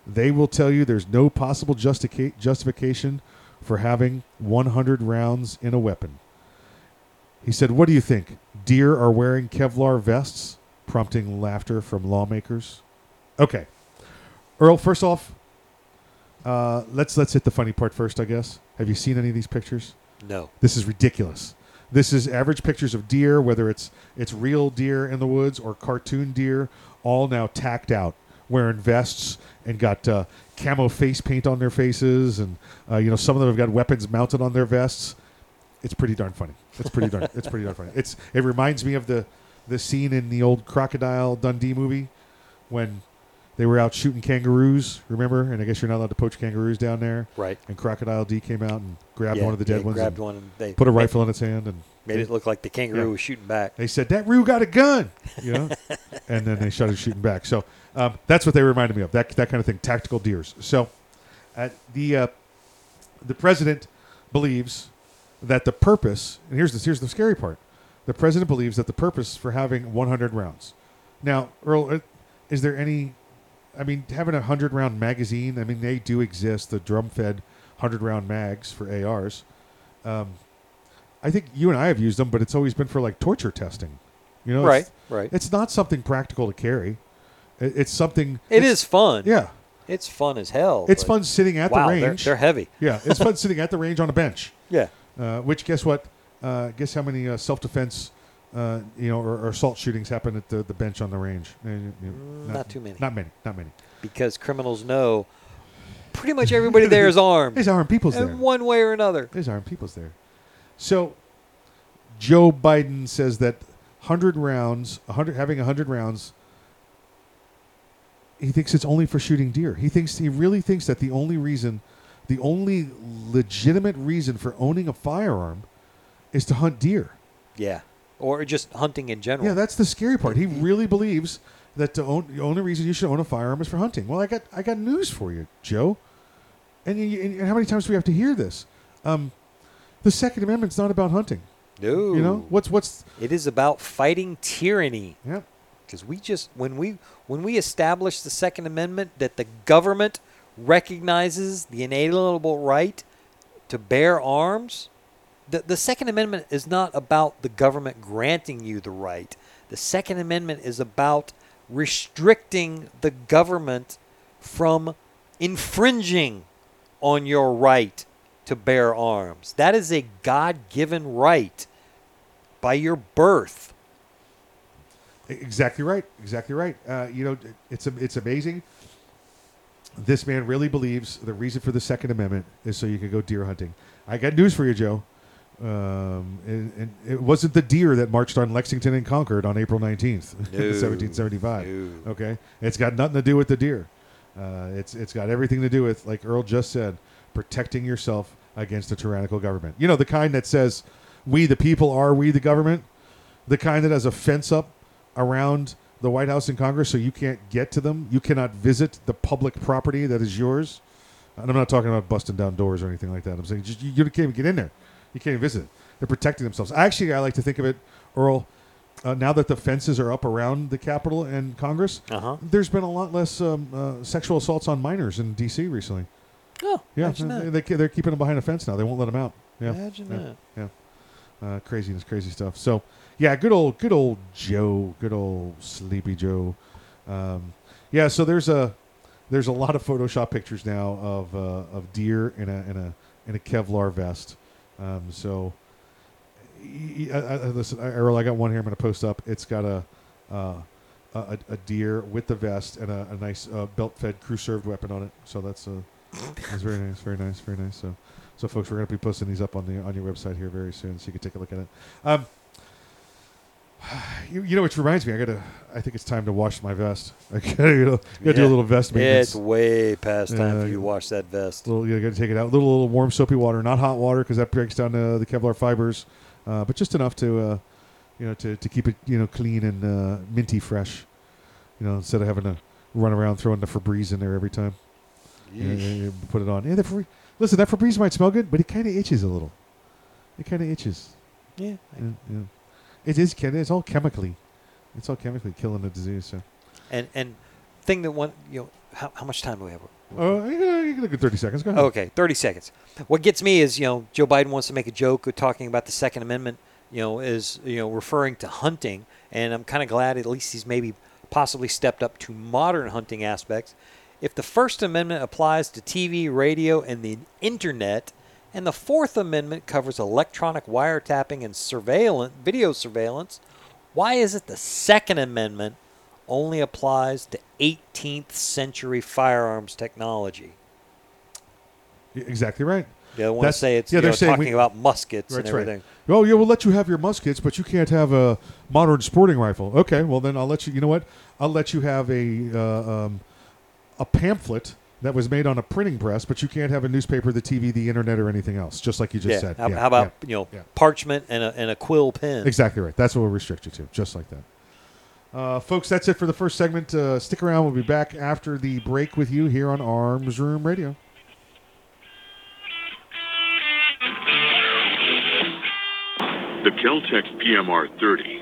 They will tell you there's no possible justica- justification for having one hundred rounds in a weapon. He said, what do you think? Deer are wearing Kevlar vests, prompting laughter from lawmakers. Okay. Earl, first off, uh, let's let's hit the funny part first, I guess. Have you seen any of these pictures? No. This is ridiculous. This is average pictures of deer, whether it's it's real deer in the woods or cartoon deer, all now tacked out, wearing vests and got uh, camo face paint on their faces, and uh, you know, some of them have got weapons mounted on their vests. It's pretty darn funny. It's pretty darn. It's pretty darn funny. It's it reminds me of the the scene in the old Crocodile Dundee movie when they were out shooting kangaroos, remember? And I guess you're not allowed to poach kangaroos down there. Right. And Crocodile D came out and grabbed yeah, one of the dead yeah, ones. Grabbed one and they put a rifle it, in its hand and made it look like the kangaroo yeah. was shooting back. They said, that roo got a gun, you know? And then they started shooting back. So um, that's what they reminded me of, that that kind of thing, tactical deers. So uh, the uh, the president believes that the purpose, and here's the, here's the scary part, the president believes that the purpose for having one hundred rounds. Now, Earl, is there any... I mean, having a one hundred round magazine, I mean, they do exist, the drum-fed one hundred round mags for A Rs. Um, I think you and I have used them, but it's always been for, like, torture testing. You know, right, it's, right. It's not something practical to carry. It's something... It it's, is fun. Yeah. It's fun as hell. It's fun sitting at wow, the range. They're, they're heavy. Yeah, it's fun sitting at the range on a bench. Yeah. Uh, which, guess what? Uh, guess how many uh, self-defense... Uh, you know, or, or assault shootings happen at the, the bench on the range. Uh, you know, not, not too many. Not many. Not many. Because criminals know pretty much everybody there is armed. There's armed people's there. One way or another. There's armed people's there. So Joe Biden says that one hundred rounds, one hundred, having one hundred rounds, he thinks it's only for shooting deer. He thinks he really thinks that the only reason, the only legitimate reason for owning a firearm is to hunt deer. Yeah. Or just hunting in general. Yeah, that's the scary part. He really believes that the, own, the only reason you should own a firearm is for hunting. Well, I got I got news for you, Joe. And, you, and how many times do we have to hear this? Um, the Second Amendment's not about hunting. No, you know what's what's. It is about fighting tyranny. Yeah, because we just when we when we established the Second Amendment that the government recognizes the inalienable right to bear arms. The, the Second Amendment is not about the government granting you the right. The Second Amendment is about restricting the government from infringing on your right to bear arms. That is a God-given right by your birth. Exactly right. Exactly right. Uh, you know, it's it's amazing. This man really believes the reason for the Second Amendment is so you can go deer hunting. I got news for you, Joe. Um, and, and it wasn't the deer that marched on Lexington and Concord on April nineteenth, no, seventeen seventy-five. No. Okay, it's got nothing to do with the deer. Uh, it's it's got everything to do with, like Earl just said, protecting yourself against a tyrannical government. You know, the kind that says, "We the people are we the government." The kind that has a fence up around the White House and Congress, so you can't get to them. You cannot visit the public property that is yours. And I'm not talking about busting down doors or anything like that. I'm saying just, you, you can't even get in there. You can't even visit it. They're protecting themselves. Actually, I like to think of it, Earl, uh, now that the fences are up around the Capitol and Congress, uh-huh. there's been a lot less um, uh, sexual assaults on minors in D C recently. Oh, yeah, imagine they, that. They, they're keeping them behind a fence now. They won't let them out. Yeah, imagine yeah, that. Yeah, uh, craziness, crazy stuff. So, yeah, good old, good old Joe, good old Sleepy Joe. Um, yeah, so there's a there's a lot of Photoshop pictures now of uh, of deer in a in a in a Kevlar vest. Um, so, I, I, listen, Errol, I got one here I'm going to post up. It's got a uh, a, a deer with the vest and a, a nice uh, belt-fed crew-served weapon on it. So that's uh, that's very nice, very nice, very nice. So, so folks, we're going to be posting these up on the on your website here very soon, so you can take a look at it. Um, You, you know, which reminds me, I gotta. I think it's time to wash my vest. I gotta, you know, gotta yeah. do a little vest maintenance. It's way past time uh, for you to wash that vest. Little, you gotta take it out. A little, little warm soapy water, not hot water, because that breaks down uh, the Kevlar fibers, uh, but just enough to, uh, you know, to, to keep it, you know, clean and uh, minty fresh. You know, instead of having to run around throwing the Febreze in there every time. You know, you put it on. Yeah, the Febreze, listen, that Febreze might smell good, but it kind of itches a little. It kind of itches. Yeah. yeah, yeah. It is. It's all chemically. It's all chemically killing the disease. So. And and thing that one, you know, how how much time do we have? Oh, uh, you can look at thirty seconds. Go ahead. Okay, thirty seconds. What gets me is, you know, Joe Biden wants to make a joke of talking about the Second Amendment. You know, is you know referring to hunting, and I'm kind of glad at least he's maybe possibly stepped up to modern hunting aspects. If the First Amendment applies to T V, radio, and the internet, and the Fourth Amendment covers electronic wiretapping and surveillance, video surveillance, why is it the Second Amendment only applies to eighteenth century firearms technology? Exactly right. Yeah, I want to say it's yeah, you know, talking we, about muskets and everything. Right. Well, yeah, we'll let you have your muskets, but you can't have a modern sporting rifle. Okay, well then I'll let you. You know what? I'll let you have a uh, um, a pamphlet that was made on a printing press, but you can't have a newspaper, the T V, the internet, or anything else, just like you just yeah. said. How, yeah, how about yeah, you know yeah. parchment and a, and a quill pen? Exactly right. That's what we'll restrict you to, just like that. Uh, folks, that's it for the first segment. Uh, stick around. We'll be back after the break with you here on Arms Room Radio. The Kel-Tec P M R thirty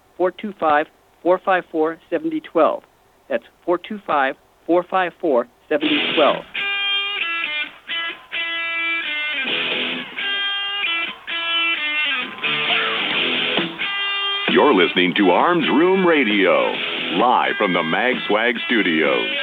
four two five, four five four, seven zero one two. That's four two five, four five four, seven zero one two. You're listening to Arms Room Radio, live from the MagSwag studios.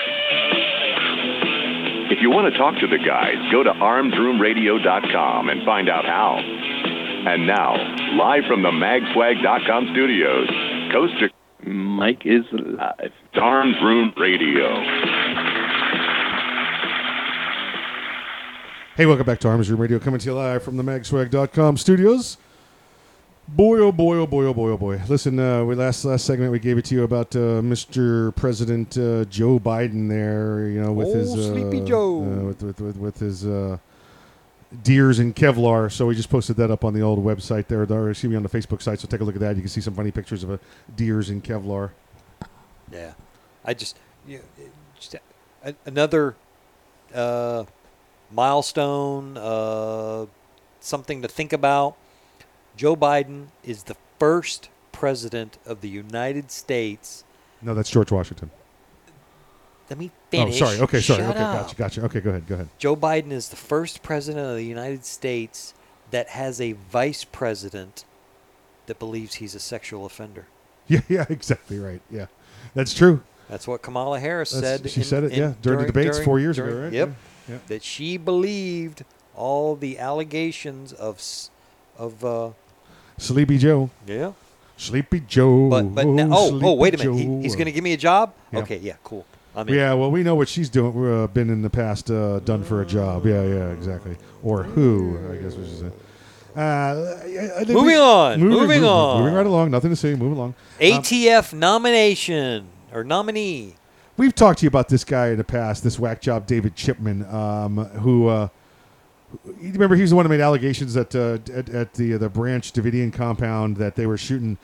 If you want to talk to the guys, go to arms room radio dot com and find out how. And now, live from the mag swag dot com studios, coast to... Mike is live. Arms Room Radio. Hey, welcome back to Arms Room Radio, coming to you live from the mag swag dot com studios. Boy, oh boy, oh boy, oh boy, oh boy. Listen, uh, we last last segment we gave it to you about uh, Mister President uh, Joe Biden there, you know, with Old his uh, Sleepy Joe, uh, with, with with with his uh, deers and Kevlar. So we just posted that up on the old website there, or excuse me, on the Facebook site. So take a look at that. You can see some funny pictures of a deers and Kevlar. Yeah, I just, you know, just a, another uh, milestone, uh, something to think about. Joe Biden is the first president of the United States. No, that's George Washington. Let me finish. Oh, sorry. Okay, sorry. Shut okay, up. gotcha, gotcha. Okay, go ahead, go ahead. Joe Biden is the first president of the United States that has a vice president that believes he's a sexual offender. Yeah, yeah, exactly right. Yeah, that's true. That's what Kamala Harris that's, said. She in, said it, in, yeah, during, during the debates during, four years during, ago, right? Yep. Yeah, yeah. That she believed all the allegations of of. Uh, Sleepy Joe. Yeah. Sleepy Joe. But, but now, oh, oh, wait a minute. He, he's going to give me a job? Yeah. Okay, yeah, cool. I'm in. Yeah, well, we know what she's doing. We've uh, been in the past uh, done for a job. Yeah, yeah, exactly. Or who, I guess we should say. Uh, moving we, on. Moving, moving on. Moving right along. Nothing to see. Moving along. A T F um, nomination or nominee. We've talked to you about this guy in the past, this whack job, David Chipman, um, who... Uh, You remember, he was the one who made allegations that uh, at, at the the Branch Davidian compound that they were shooting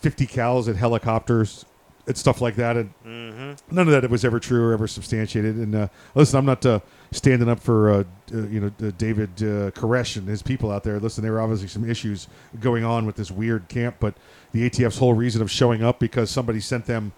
fifty cals at helicopters and stuff like that. And mm-hmm. None of that was ever true or ever substantiated. And uh, listen, I'm not uh, standing up for uh, uh, you know uh, David uh, Koresh and his people out there. Listen, there were obviously some issues going on with this weird camp, but the A T F's whole reason of showing up because somebody sent them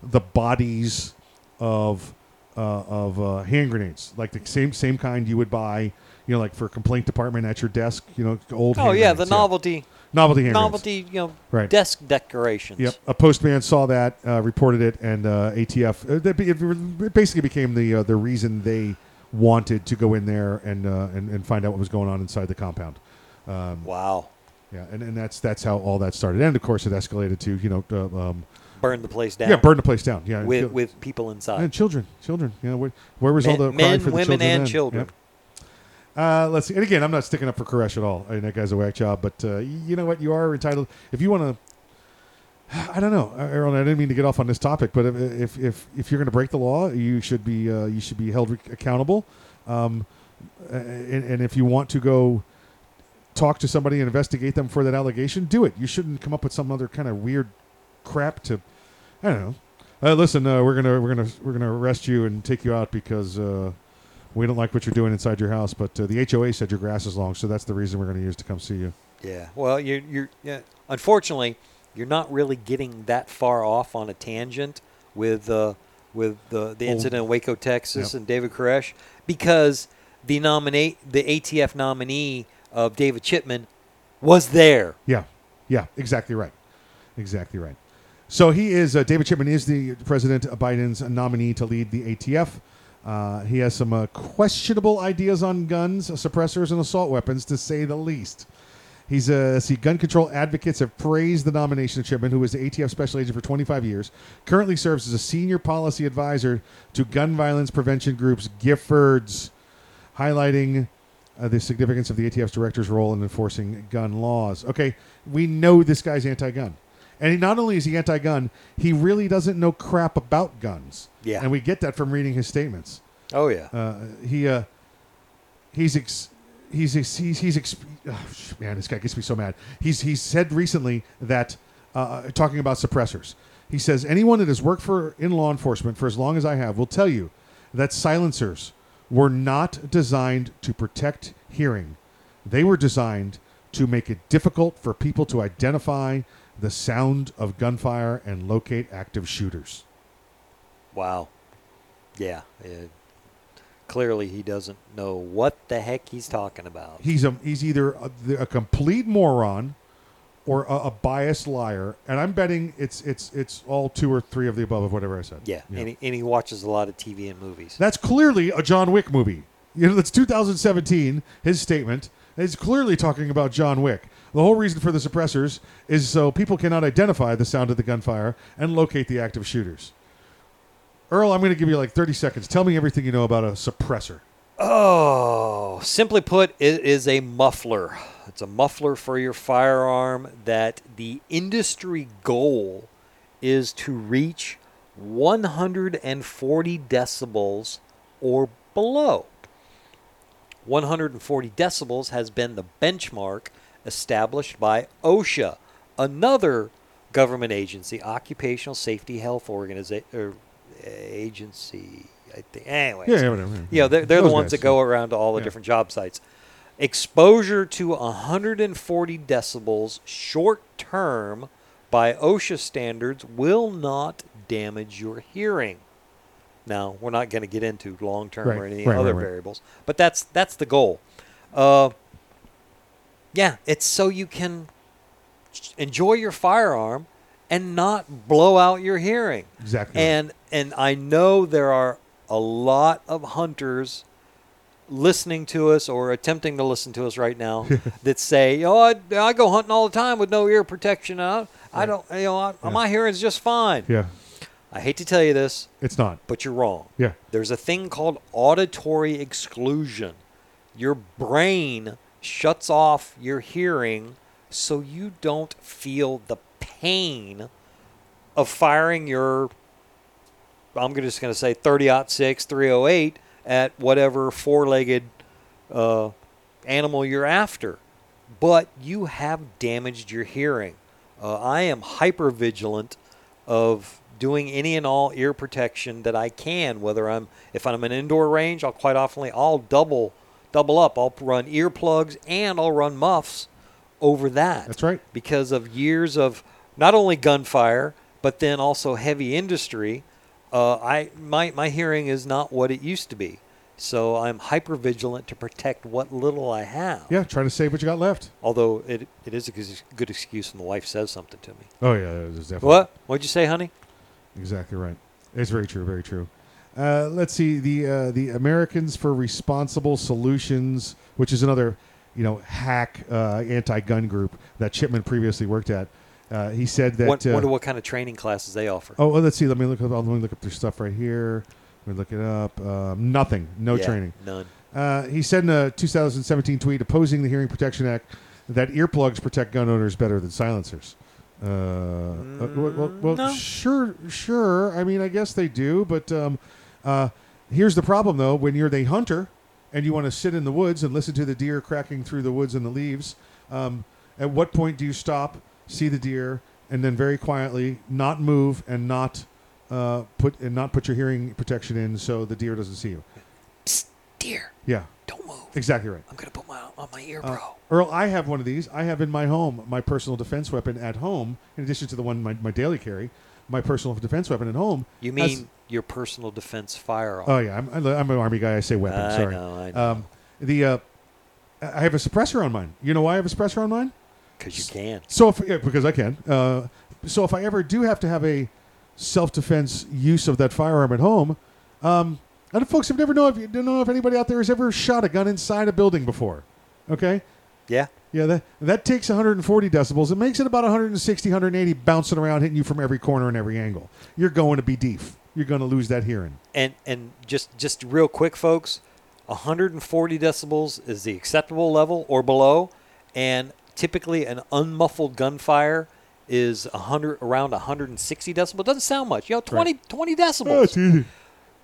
the bodies of uh, of uh, hand grenades, like the same same kind you would buy. You know, like for a complaint department at your desk, you know, old. Oh, yeah, the novelty. Yeah. Novelty hand Novelty, hands. You know, right. Desk decorations. Yep. A postman saw that, uh, reported it, and uh, A T F, it basically became the uh, the reason they wanted to go in there and, uh, and and find out what was going on inside the compound. Um, wow. Yeah, and, and that's that's how all that started. And, of course, it escalated to, you know... Uh, um, burn the place down. Yeah, burn the place down. Yeah, With, with people inside. And children. Children. You know, where, where was men, all the crime men, for the women, children? Men, women, and then? Children. Yep. Uh, let's see. And again, I'm not sticking up for Koresh at all. I mean, that guy's a whack job. But uh, you know what? You are entitled. If you want to, I don't know, Aaron. I didn't mean to get off on this topic, but if if if you're going to break the law, you should be uh, you should be held accountable. Um, and, and if you want to go talk to somebody and investigate them for that allegation, do it. You shouldn't come up with some other kind of weird crap to. I don't know. Uh, listen, uh, we're gonna we're gonna we're gonna arrest you and take you out because. Uh, We don't like what you're doing inside your house, but uh, the H O A said your grass is long, so that's the reason we're going to use to come see you. Yeah. Well, you're, you're, yeah. Unfortunately, you're not really getting that far off on a tangent with uh, with uh, the incident in Waco, Texas, yeah. and David Koresh, because the nominate the A T F nominee of David Chipman was there. Yeah. Yeah. Exactly right. Exactly right. So he is uh, David Chipman is the President Biden's nominee to lead the A T F. Uh, he has some uh, questionable ideas on guns, suppressors, and assault weapons, to say the least. He's uh, see, gun control advocates have praised the nomination of Chipman, who was the A T F special agent for twenty-five years, currently serves as a senior policy advisor to gun violence prevention groups Giffords, highlighting uh, the significance of the A T F's director's role in enforcing gun laws. Okay, we know this guy's anti-gun. And he, not only is he anti-gun, he really doesn't know crap about guns. Yeah. And we get that from reading his statements. Oh, yeah. Uh, he uh, he's ex- he's he's he's ex- oh, man, this guy gets me so mad. He's he's said recently that uh, talking about suppressors. He says anyone that has worked for in law enforcement for as long as I have will tell you that silencers were not designed to protect hearing. They were designed to make it difficult for people to identify the sound of gunfire and locate active shooters. Wow. Yeah. It, clearly, he doesn't know what the heck he's talking about. He's a, he's either a, a complete moron or a, a biased liar, and I'm betting it's it's it's all two or three of the above of whatever I said. Yeah, yeah. And, he, and he watches a lot of T V and movies. That's clearly a John Wick movie. You know, that's two thousand seventeen, his statement. It's clearly talking about John Wick. The whole reason for the suppressors is so people cannot identify the sound of the gunfire and locate the active shooters. Earl, I'm going to give you like thirty seconds. Tell me everything you know about a suppressor. Oh, simply put, it is a muffler. It's a muffler for your firearm that the industry goal is to reach one hundred forty decibels or below. one hundred forty decibels has been the benchmark established by OSHA, another government agency, Occupational Safety Health Organization, or agency, I think. Anyways, yeah, yeah, whatever, yeah. You know, they're, they're the ones guys that go around to all the yeah. different job sites. Exposure to one hundred forty decibels short term by OSHA standards will not damage your hearing. Now, we're not going to get into long-term right, or any right, other right, right. variables, but that's that's the goal. Uh, yeah, it's so you can enjoy your firearm and not blow out your hearing. Exactly. And and I know there are a lot of hunters listening to us or attempting to listen to us right now that say, "Oh, I, I go hunting all the time with no ear protection. I, right. I don't, you know, I, yeah. my hearing's just fine." Yeah. I hate to tell you this. It's not. But you're wrong. Yeah. There's a thing called auditory exclusion. Your brain shuts off your hearing so you don't feel the pain of firing your, I'm just going to say thirty aught six, three oh eight at whatever four-legged uh, animal you're after. But you have damaged your hearing. Uh, I am hyper-vigilant of doing any and all ear protection that I can, whether I'm, if I'm an indoor range, I'll quite often, I'll double, double up. I'll run earplugs and I'll run muffs over that. That's right. Because of years of not only gunfire, but then also heavy industry. Uh, I, my, my hearing is not what it used to be. So I'm hyper vigilant to protect what little I have. Yeah, try to save what you got left. Although it, it is a good excuse when the wife says something to me. Oh yeah, there's definitely. What? What'd you say, honey? Exactly right. It's very true, very true. Uh, let's see, the uh, the Americans for Responsible Solutions, which is another, you know, hack uh, anti-gun group that Chipman previously worked at. Uh, he said that. Wonder, uh, wonder what kind of training classes they offer. Oh, well, let's see. Let me look up. Let me look up their stuff right here. Let me look it up. Uh, nothing. No yeah, training. None. Uh, he said in a two thousand seventeen tweet opposing the Hearing Protection Act that earplugs protect gun owners better than silencers. Uh, uh, well, well no. sure, sure. I mean, I guess they do, but um, uh, here's the problem, though. When you're the hunter and you want to sit in the woods and listen to the deer cracking through the woods and the leaves, um, at what point do you stop, see the deer, and then very quietly not move and not uh, put and not put your hearing protection in so the deer doesn't see you? Psst, deer. Yeah. Don't move. Exactly right. I'm going to put my on my ear, bro. Uh, Earl, I have one of these. I have in my home, my personal defense weapon at home, in addition to the one my, my daily carry, my personal defense weapon at home. You mean has, your personal defense firearm? Oh, yeah. I'm, I'm an Army guy. I say weapon. I sorry. Know, I know. Um, the, uh, I have a suppressor on mine. You know why I have a suppressor on mine? Because you can. So if, yeah, because I can. Uh, so if I ever do have to have a self-defense use of that firearm at home, um, I don't, folks, I've never know if you don't know if anybody out there has ever shot a gun inside a building before. Okay? Yeah. Yeah, that that takes one hundred forty decibels. It makes it about one hundred sixty, one hundred eighty bouncing around, hitting you from every corner and every angle. You're going to be deaf. You're going to lose that hearing. And and just, just real quick, folks, one hundred forty decibels is the acceptable level or below, and typically an unmuffled gunfire is one hundred around one hundred sixty decibels. Doesn't sound much. You know, twenty, right. twenty decibels. Oh, it's easy.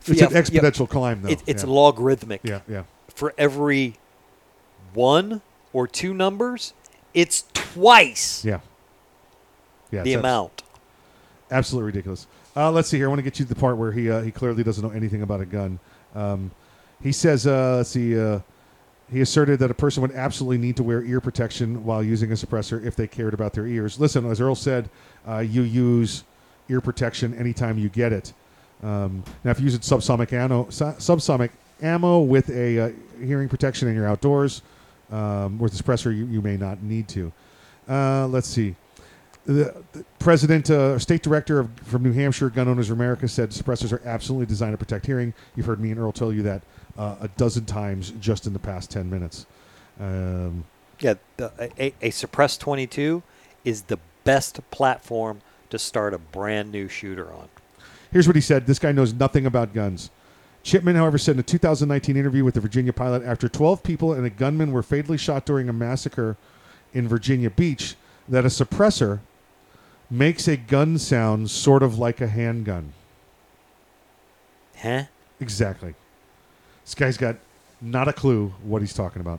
It's yeah, an exponential yeah, climb, though. It, it's yeah. logarithmic. Yeah, yeah. For every one or two numbers, it's twice yeah. Yeah, the amount. Abs- absolutely ridiculous. Uh, let's see here. I want to get you to the part where he uh, he clearly doesn't know anything about a gun. Um, he says, uh, let's see, uh, He asserted that a person would absolutely need to wear ear protection while using a suppressor if they cared about their ears. Listen, as Earl said, uh, you use ear protection anytime you get it. Um, now, if you use it subsonic ammo, subsonic ammo with a uh, hearing protection and you're outdoors, um, with a suppressor, you, you may not need to. Uh, let's see. The, the president, uh, state director of, from New Hampshire, Gun Owners of America, said suppressors are absolutely designed to protect hearing. You've heard me and Earl tell you that Uh, a dozen times just in the past ten minutes. Um, yeah, the, a, a suppressed twenty-two is the best platform to start a brand new shooter on. Here's what he said. This guy knows nothing about guns. Chipman, however, said in a two thousand nineteen interview with the Virginia Pilot, after twelve people and a gunman were fatally shot during a massacre in Virginia Beach, that a suppressor makes a gun sound sort of like a handgun. Huh? Exactly. This guy's got not a clue what he's talking about.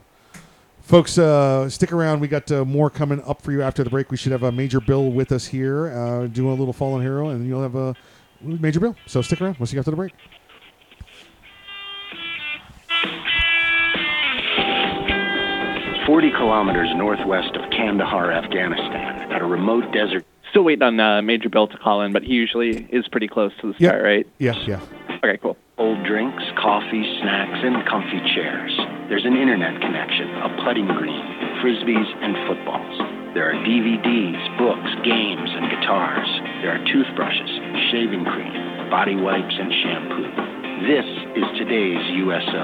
Folks, uh, stick around. We got uh, more coming up for you after the break. We should have a Major Bill with us here, uh, doing a little Fallen Hero, and you'll have a Major Bill. So stick around. We'll see you after the break. forty kilometers northwest of Kandahar, Afghanistan, at a remote desert. Still waiting on uh, Major Bill to call in, but he usually is pretty close to the start, yep. Right? Yeah, yeah. Okay, cool. Cold drinks, coffee, snacks, and comfy chairs. There's an internet connection, a putting green, frisbees, and footballs. There are D V Ds, books, games, and guitars. There are toothbrushes, shaving cream, body wipes, and shampoo. This is today's U S O.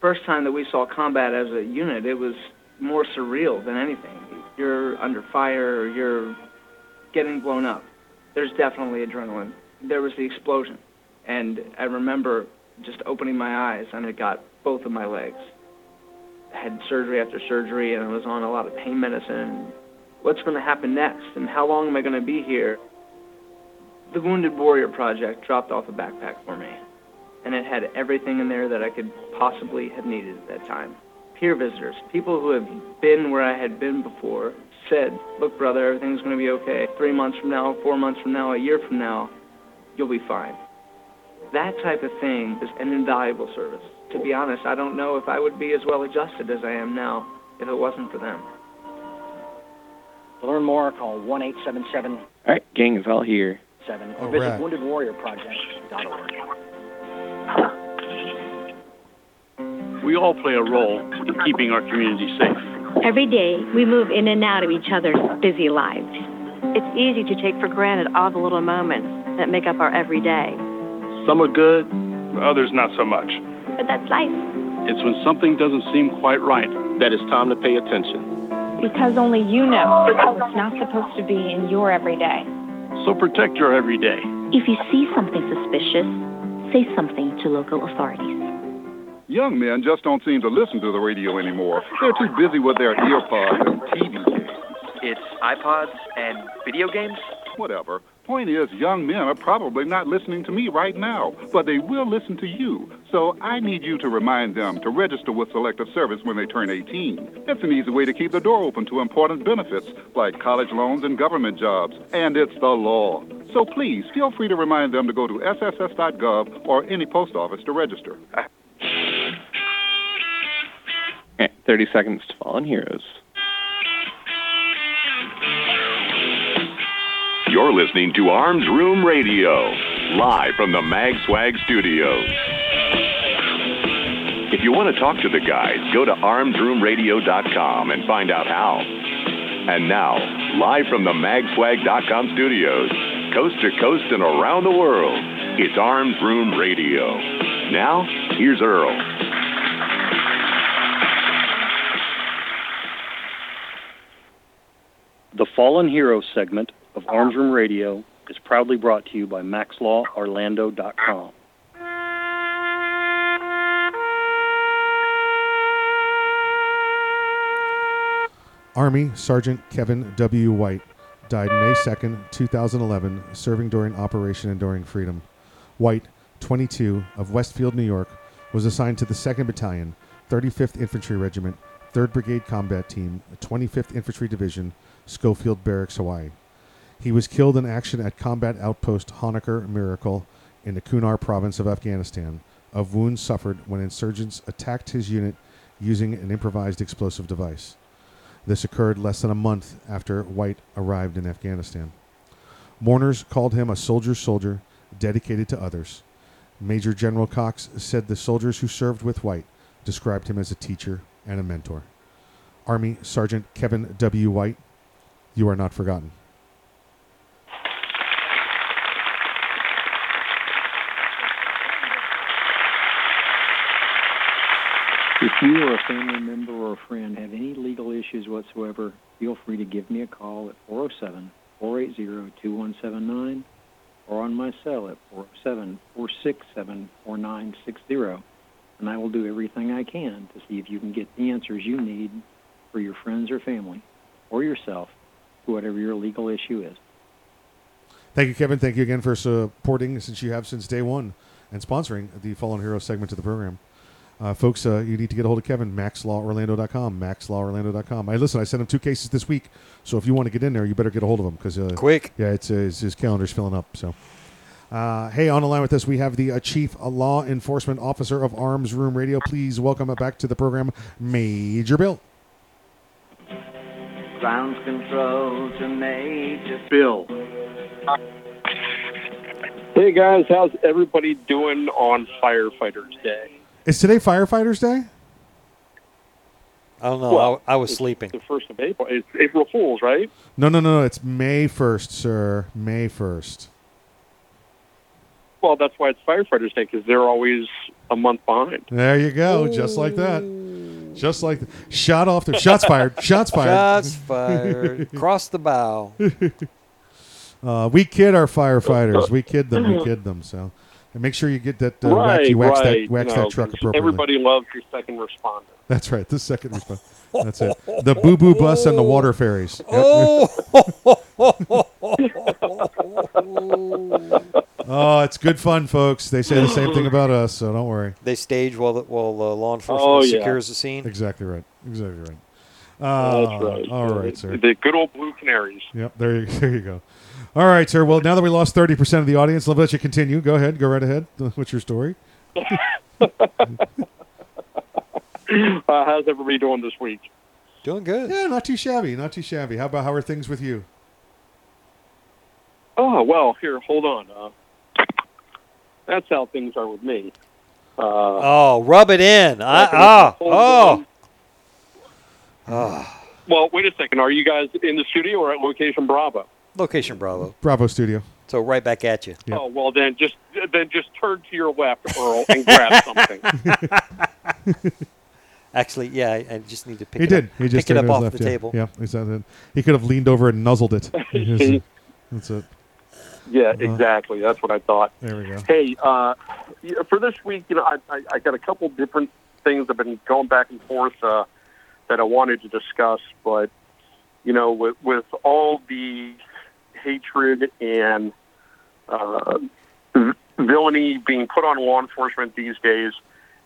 First time that we saw combat as a unit, it was more surreal than anything. You're under fire, you're getting blown up. There's definitely adrenaline. There was the explosion, and I remember just opening my eyes, and it got both of my legs. I had surgery after surgery, and I was on a lot of pain medicine. What's going to happen next, and how long am I going to be here? The Wounded Warrior Project dropped off a backpack for me, and it had everything in there that I could possibly have needed at that time. Peer visitors, people who have been where I had been before, said, look, brother, everything's going to be okay. Three months from now, four months from now, a year from now, you'll be fine. That type of thing is an invaluable service. To be honest, I don't know if I would be as well adjusted as I am now if it wasn't for them. To learn more, call one eight seven seven. All right, gang is all here. Seven, or visit right. wounded warrior project dot org. We all play a role in keeping our community safe. Every day, we move in and out of each other's busy lives. It's easy to take for granted all the little moments that make up our everyday. Some are good, others not so much. But that's life. It's when something doesn't seem quite right that it's time to pay attention. Because only you know what's not supposed to be in your everyday. So protect your everyday. If you see something suspicious, say something to local authorities. Young men just don't seem to listen to the radio anymore. They're too busy with their earpods and T V games. It's iPods and video games? Whatever. Point is, young men are probably not listening to me right now, but they will listen to you. So I need you to remind them to register with Selective Service when they turn eighteen. It's an easy way to keep the door open to important benefits, like college loans and government jobs. And it's the law. So please, feel free to remind them to go to S S S dot gov or any post office to register. Okay, thirty seconds to Fallen Heroes. You're listening to Arms Room Radio, live from the MagSwag Studios. If you want to talk to the guys, go to arms room radio dot com and find out how. And now, live from the mag swag dot com studios, coast to coast and around the world, it's Arms Room Radio. Now, here's Earl. The Fallen Hero segment of Arms Room Radio is proudly brought to you by max law orlando dot com. Army Sergeant Kevin W. White died May second, two thousand eleven, serving during Operation Enduring Freedom. White, twenty-two, of Westfield, New York, was assigned to the second Battalion, thirty-fifth Infantry Regiment, third Brigade Combat Team, twenty-fifth Infantry Division, Schofield Barracks, Hawaii. He was killed in action at Combat Outpost Honaker Miracle in the Kunar province of Afghanistan, of wounds suffered when insurgents attacked his unit using an improvised explosive device. This occurred less than a month after White arrived in Afghanistan. Mourners called him a soldier's soldier, dedicated to others. Major General Cox said the soldiers who served with White described him as a teacher and a mentor. Army Sergeant Kevin W. White, you are not forgotten. If you or a family member or a friend have any legal issues whatsoever, feel free to give me a call at four oh seven, four eight zero, two one seven nine or on my cell at four oh seven, four six seven, four nine six zero, and I will do everything I can to see if you can get the answers you need for your friends or family or yourself to whatever your legal issue is. Thank you, Kevin. Thank you again for supporting, since you have since day one, and sponsoring the Fallen Hero segment of the program. Uh, folks, uh, you need to get a hold of Kevin, max law orlando dot com, max law orlando dot com. I, listen, I sent him two cases this week, so if you want to get in there, you better get a hold of him. Cause, uh, Quick. Yeah, it's, uh, it's, his calendar's filling up. So, uh, hey, on the line with us, we have the uh, Chief Law Enforcement Officer of Arms Room Radio. Please welcome back to the program, Major Bill. Ground control to Major Bill. Hey, guys, how's everybody doing on Firefighters Day? Is today Firefighters Day? I don't know. Well, I, I was it's sleeping. The first of April. It's April Fool's, right? No, no, no. It's May first, sir. May first. Well, that's why it's Firefighters Day, because they're always a month behind. There you go. Ooh. Just like that. Just like that. Shot off the... Shots fired. Shots fired. Shots fired. Cross the bow. Uh, we kid our firefighters. We kid them. We kid them, so... And make sure you get that uh, right, wax, you wax, right. that, wax no, that truck appropriately. Everybody loves your second responder. That's right, the second responder. That's it. The boo-boo bus and the water ferries. Yep. Oh, it's good fun, folks. They say the same thing about us, so don't worry. They stage while the, while uh, law enforcement oh, yeah. secures the scene. Exactly right. Exactly right. Uh, That's right. All right, the, sir. The good old Blue Canaries. Yep, there you, there you go. All right, sir. Well, now that we lost thirty percent of the audience, I'll let you continue. Go ahead. Go right ahead. What's your story? uh, how's everybody doing this week? Doing good. Yeah, not too shabby. Not too shabby. How about how are things with you? Oh, well, here, hold on. Uh, that's how things are with me. Uh, oh, rub it in. I, I, oh, oh. oh. Well, wait a second. Are you guys in the studio or at Location Bravo? Location Bravo. Bravo Studio. So right back at you. Yep. Oh, well, then just then just turn to your left, Earl, and grab something. Actually, yeah, I just need to pick he it did. up. He did. Pick it up off left, the yeah. table. Yeah, exactly. He could have leaned over and nuzzled it. His, that's it. Yeah, uh, exactly. That's what I thought. There we go. Hey, uh, for this week, you know, I, I, I got a couple different things I've been going back and forth uh, that I wanted to discuss, but, you know, with, with all the hatred and uh, villainy being put on law enforcement these days,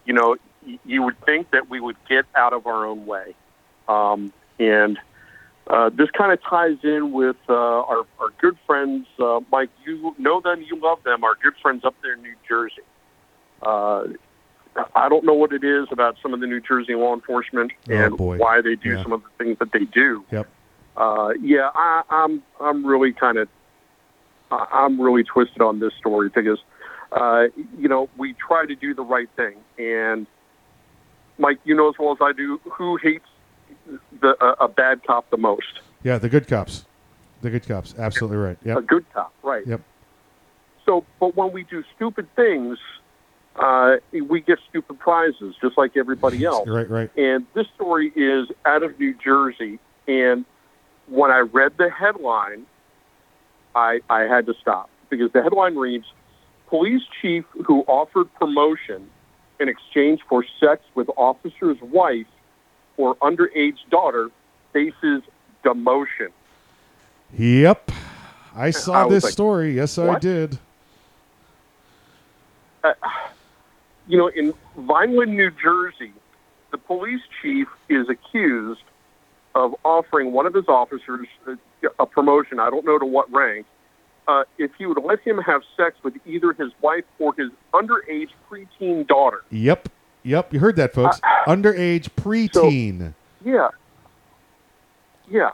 you know, you would think that we would get out of our own way. Um, and uh, this kind of ties in with uh, our, our good friends, uh, Mike, you know them, you love them, our good friends up there in New Jersey. Uh, I don't know what it is about some of the New Jersey law enforcement oh, and boy. why they do yeah. some of the things that they do. Yep. Uh, yeah, I, I'm I'm really kind of I'm really twisted on this story because uh, you know we try to do the right thing, and Mike, you know as well as I do, who hates the uh, a bad cop the most? Yeah, the good cops, the good cops, absolutely right. Yep. A good cop, right? Yep. So, but when we do stupid things, uh, we get stupid prizes, just like everybody else. Right, right. And this story is out of New Jersey, and when I read the headline, I, I had to stop because the headline reads, police chief who offered promotion in exchange for sex with officer's wife or underage daughter faces demotion. Yep. I saw I this like, story. Yes, what? I did. Uh, you know, in Vineland, New Jersey, the police chief is accused of offering one of his officers a, a promotion, I don't know to what rank, uh, if he would let him have sex with either his wife or his underage preteen daughter. Yep. Yep. You heard that, folks. Uh, underage preteen. So, yeah. Yeah.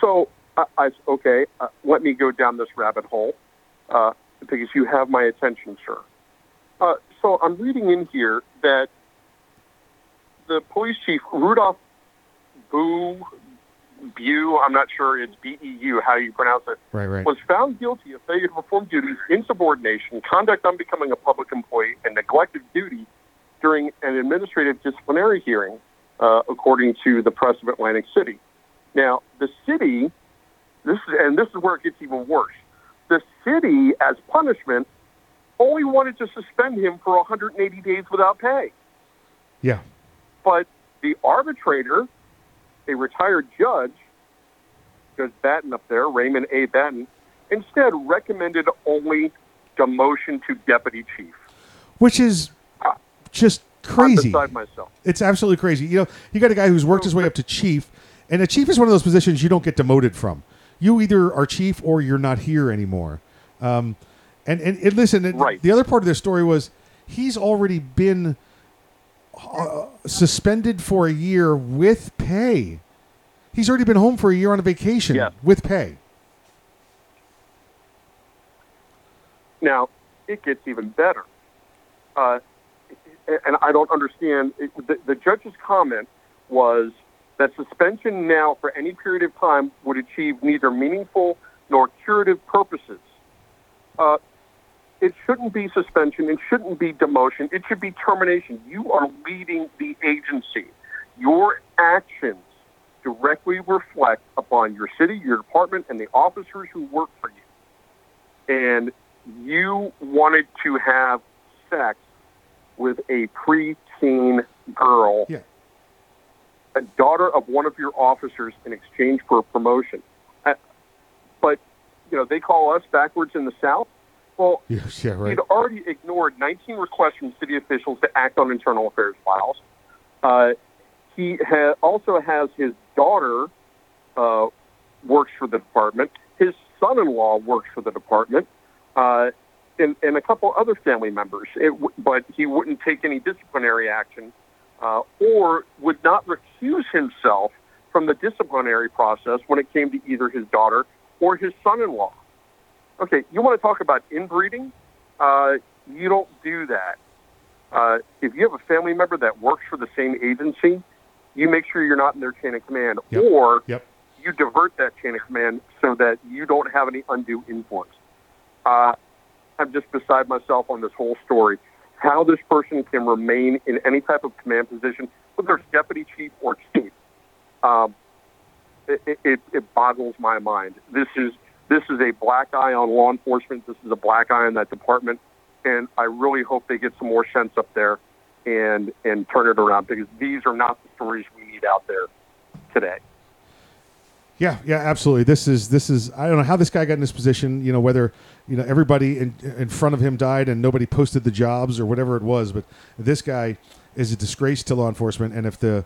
So, I, I okay, uh, let me go down this rabbit hole uh, because you have my attention, sir. Uh, so I'm reading in here that the police chief, Rudolph Beu, Beu, I'm not sure it's B E U, how you pronounce it, right, right. was found guilty of failure to perform duties, insubordination, conduct unbecoming a public employee, and neglect of duty during an administrative disciplinary hearing, uh, according to the press of Atlantic City. Now, the city, this is, and this is where it gets even worse, the city, as punishment, only wanted to suspend him for one hundred eighty days without pay. Yeah. But the arbitrator, a retired judge, Judge Batten up there, Raymond A. Batten, instead recommended only demotion to deputy chief. Which is just crazy. I'm beside myself. It's absolutely crazy. You know, you got a guy who's worked his way up to chief, and a chief is one of those positions you don't get demoted from. You either are chief or you're not here anymore. Um, and, and, and listen, right. The other part of this story was he's already been... Uh, suspended for a year with pay. He's already been home for a year on a vacation yeah. with pay. Now, it gets even better. Uh, and I don't understand. It, the, the judge's comment was that suspension now for any period of time would achieve neither meaningful nor curative purposes. Uh, It shouldn't be suspension. It shouldn't be demotion. It should be termination. You are leading the agency. Your actions directly reflect upon your city, your department, and the officers who work for you. And you wanted to have sex with a preteen girl, yeah. a daughter of one of your officers, in exchange for a promotion. But, you know, they call us backwards in the South. Well, yes, yeah, right. He'd already ignored nineteen requests from city officials to act on internal affairs files. Uh, he ha- also has his daughter uh, works for the department. His son-in-law works for the department, uh, and, and a couple other family members. It w- but he wouldn't take any disciplinary action uh, or would not recuse himself from the disciplinary process when it came to either his daughter or his son-in-law. Okay, you want to talk about inbreeding? Uh, you don't do that. Uh, if you have a family member that works for the same agency, you make sure you're not in their chain of command, yep. or yep. you divert that chain of command so that you don't have any undue influence. Uh, I'm just beside myself on this whole story. How this person can remain in any type of command position, whether it's deputy chief or chief, um, it, it, it boggles my mind. This is... This is a black eye on law enforcement. This is a black eye on that department. And I really hope they get some more sense up there and and turn it around, because these are not the stories we need out there today. Yeah, yeah, absolutely. This is, this is, I don't know how this guy got in this position, you know, whether, you know, everybody in, in front of him died and nobody posted the jobs or whatever it was, but this guy is a disgrace to law enforcement. And if the,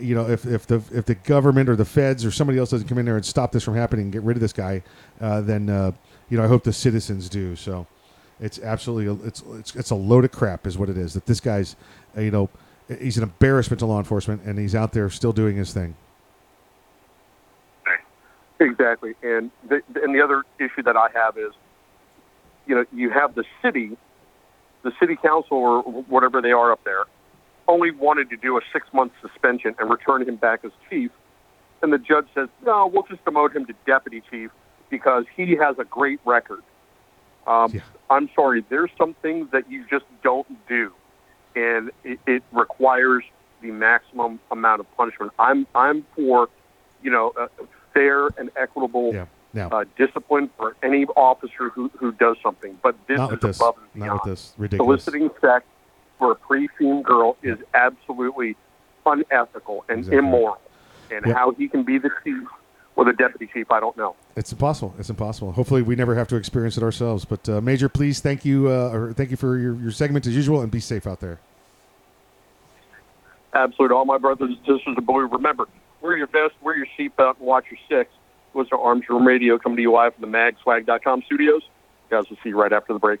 you know, if, if the if the government or the feds or somebody else doesn't come in there and stop this from happening and get rid of this guy, uh, then, uh, you know, I hope the citizens do. So it's absolutely a, it's, it's it's a load of crap is what it is, that this guy's, uh, you know, he's an embarrassment to law enforcement, and he's out there still doing his thing. Exactly. And the, and the other issue that I have is, you know, you have the city, the city council or whatever they are up there, only wanted to do a six-month suspension and return him back as chief. And the judge says, no, we'll just demote him to deputy chief because he has a great record. Um, yeah. I'm sorry, there's some things that you just don't do, and it, it requires the maximum amount of punishment. I'm I'm for, you know, uh, fair and equitable yeah. no. uh, discipline for any officer who, who does something. But this Not is this. above and beyond. Not with this. Ridiculous. Soliciting sex for a preteen girl is absolutely unethical and exactly. immoral. and yep. how he can be the chief or the deputy chief, I don't know. It's impossible. It's impossible. Hopefully, we never have to experience it ourselves. But uh, Major, please, thank you, uh, or thank you for your, your segment as usual, and be safe out there. Absolutely. All my brothers and sisters and boys, remember, wear your vest, wear your seatbelt, and watch your six. Listen to Arms Room Radio coming to you live from the mag swag dot com studios. You guys will see you right after the break.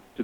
Do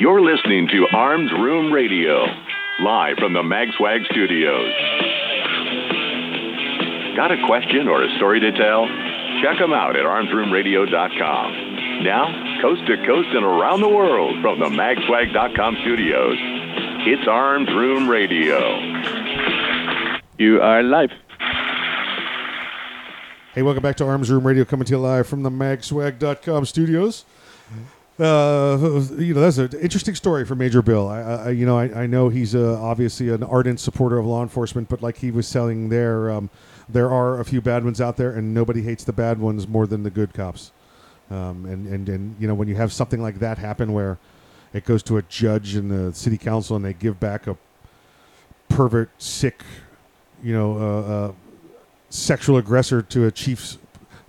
You're listening to Arms Room Radio, live from the MagSwag Studios. Got a question or a story to tell? Check them out at arms room radio dot com. Now, coast to coast and around the world from the mag swag dot com studios, it's Arms Room Radio. You are live. Hey, welcome back to Arms Room Radio, coming to you live from the mag swag dot com studios. Uh, you know, that's an interesting story for Major Bill. I, I you know, I, I know he's uh, obviously an ardent supporter of law enforcement, but like he was telling there, um, there are a few bad ones out there, and nobody hates the bad ones more than the good cops. Um, and, and, and, you know, when you have something like that happen where it goes to a judge and the city council and they give back a pervert, sick, you know, uh, uh, sexual aggressor to a chief's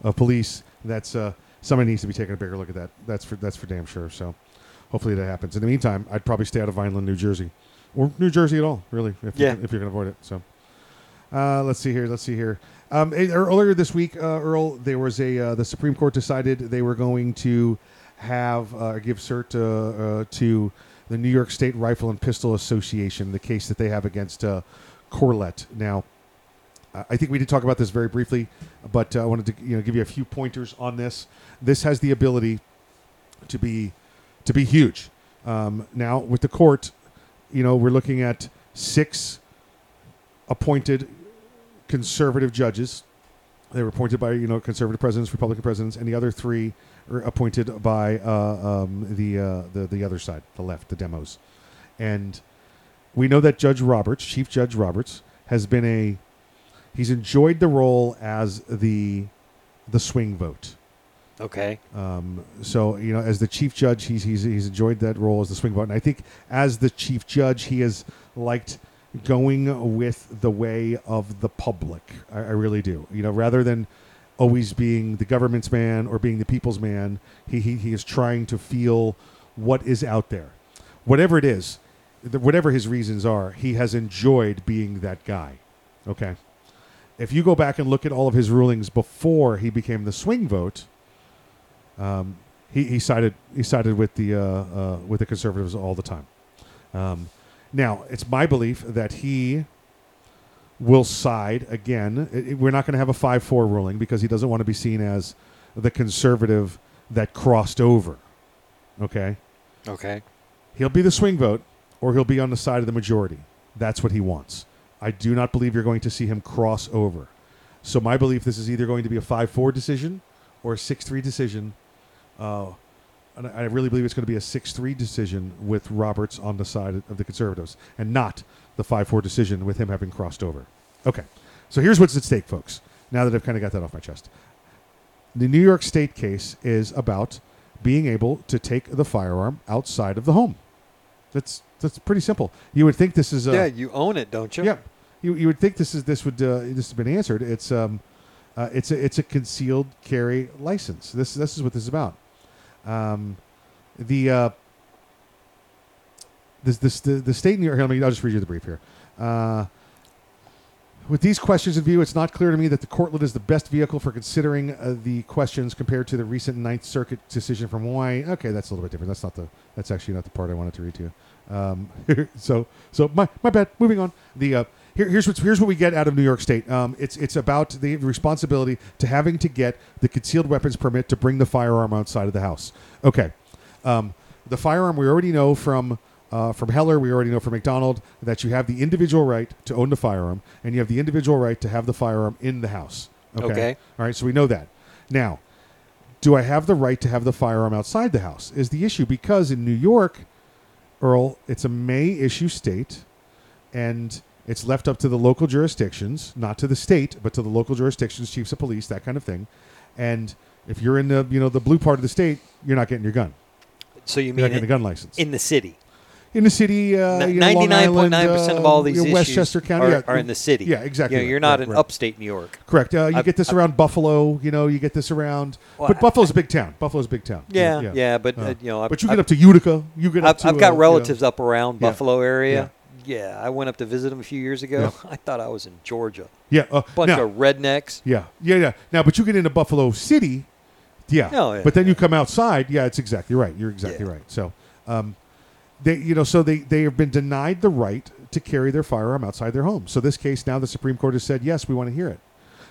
uh, police, that's... Uh, Somebody needs to be taking a bigger look at that. That's for that's for damn sure. So hopefully that happens. In the meantime, I'd probably stay out of Vineland, New Jersey. Or New Jersey at all, really, if, yeah. you, if you're going to avoid it. So uh, let's see here. Let's see here. Um, earlier this week, uh, Earl, there was a uh, the Supreme Court decided they were going to have uh, give cert uh, uh, to the New York State Rifle and Pistol Association, the case that they have against uh, Corlett. Now, I think we did talk about this very briefly, but I uh, wanted to you know give you a few pointers on this. This has the ability to be to be huge. Um, now with the court, you know we're looking at six appointed conservative judges. They were appointed by you know conservative presidents, Republican presidents, and the other three are appointed by uh, um, the, uh, the the other side, the left, the demos. And we know that Judge Roberts, Chief Judge Roberts, has been a He's enjoyed the role as the the swing vote. Okay. Um, so, you know, as the chief judge, he's, he's he's enjoyed that role as the swing vote. And I think as the chief judge, he has liked going with the way of the public. I, I really do. You know, rather than always being the government's man or being the people's man, he he, he is trying to feel what is out there. Whatever it is, whatever his reasons are, he has enjoyed being that guy. Okay. If you go back and look at all of his rulings before he became the swing vote, um, he, he sided he sided with the uh, uh, with the conservatives all the time. Um, now it's my belief that he will side again. It, it, we're not going to have a five four ruling because he doesn't want to be seen as the conservative that crossed over. Okay. Okay. He'll be the swing vote, or he'll be on the side of the majority. That's what he wants. I do not believe you're going to see him cross over. So my belief, this is either going to be a five four decision or a six three decision. Uh, and I really believe it's going to be a six three decision with Roberts on the side of the conservatives and not the five four decision with him having crossed over. Okay, so here's what's at stake, folks, now that I've kind of got that off my chest. The New York State case is about being able to take the firearm outside of the home. That's that's pretty simple. You would think this is a... Yeah, you own it, don't you? Yeah. You you would think this is this would uh, this has been answered. It's um, uh, it's a it's a concealed carry license. This this is what this is about. Um, the uh, this this the, the state in New York. Here, let me, I'll just read you the brief here. Uh, with these questions in view, it's not clear to me that the courtlet is the best vehicle for considering uh, the questions compared to the recent Ninth Circuit decision from Hawaii. Okay, that's a little bit different. That's not the that's actually not the part I wanted to read to you. Um, so so my my bad. Moving on. The uh, Here, here's what here's what we get out of New York State. Um, it's it's about the responsibility to having to get the concealed weapons permit to bring the firearm outside of the house. Okay, um, the firearm we already know from uh, from Heller, we already know from McDonald that you have the individual right to own the firearm and you have the individual right to have the firearm in the house. Okay, okay. All right, so we know that. Now, do I have the right to have the firearm outside the house? Is the issue because in New York, Earl, it's a May issue state, and it's left up to the local jurisdictions, not to the state, but to the local jurisdictions, chiefs of police, that kind of thing. And if you're in the, you know, the blue part of the state, you're not getting your gun. So you you're mean not getting a gun license in the city? In the city, uh, ninety-nine point nine percent of all these you know, Westchester County are, yeah, are in the city. Yeah, exactly. You know, you're right, not right, in right. upstate New York. Correct. Uh, you I've, get this I've, around I've, Buffalo. You know, you get this around. Well, but I, Buffalo's I, a big town. Buffalo's a big town. Yeah, yeah. yeah. yeah but uh, uh, you know, I've, but you I've, get up to Utica. You get. I've, up to, I've got uh, relatives you know, up around Buffalo area. Yeah, I went up to visit him a few years ago. Yeah. I thought I was in Georgia. Yeah. A uh, bunch now, of rednecks. Yeah. Yeah, yeah. Now, but you get into Buffalo City, yeah. No, yeah but then yeah. you come outside, yeah, it's exactly right. You're exactly yeah. right. So, um, they, you know, so they, they have been denied the right to carry their firearm outside their home. So this case, now the Supreme Court has said, yes, we want to hear it.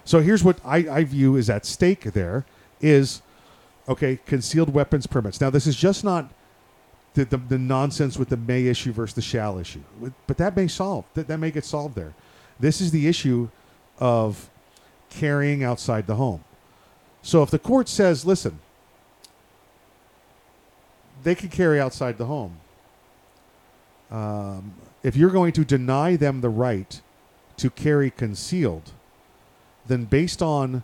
So here's what I, I view is at stake there is, okay, concealed weapons permits. Now, this is just not... The, the, the nonsense with the may issue versus the shall issue. But that may solve. That, that may get solved there. This is the issue of carrying outside the home. So if the court says, listen, they can carry outside the home. Um, if you're going to deny them the right to carry concealed, then based on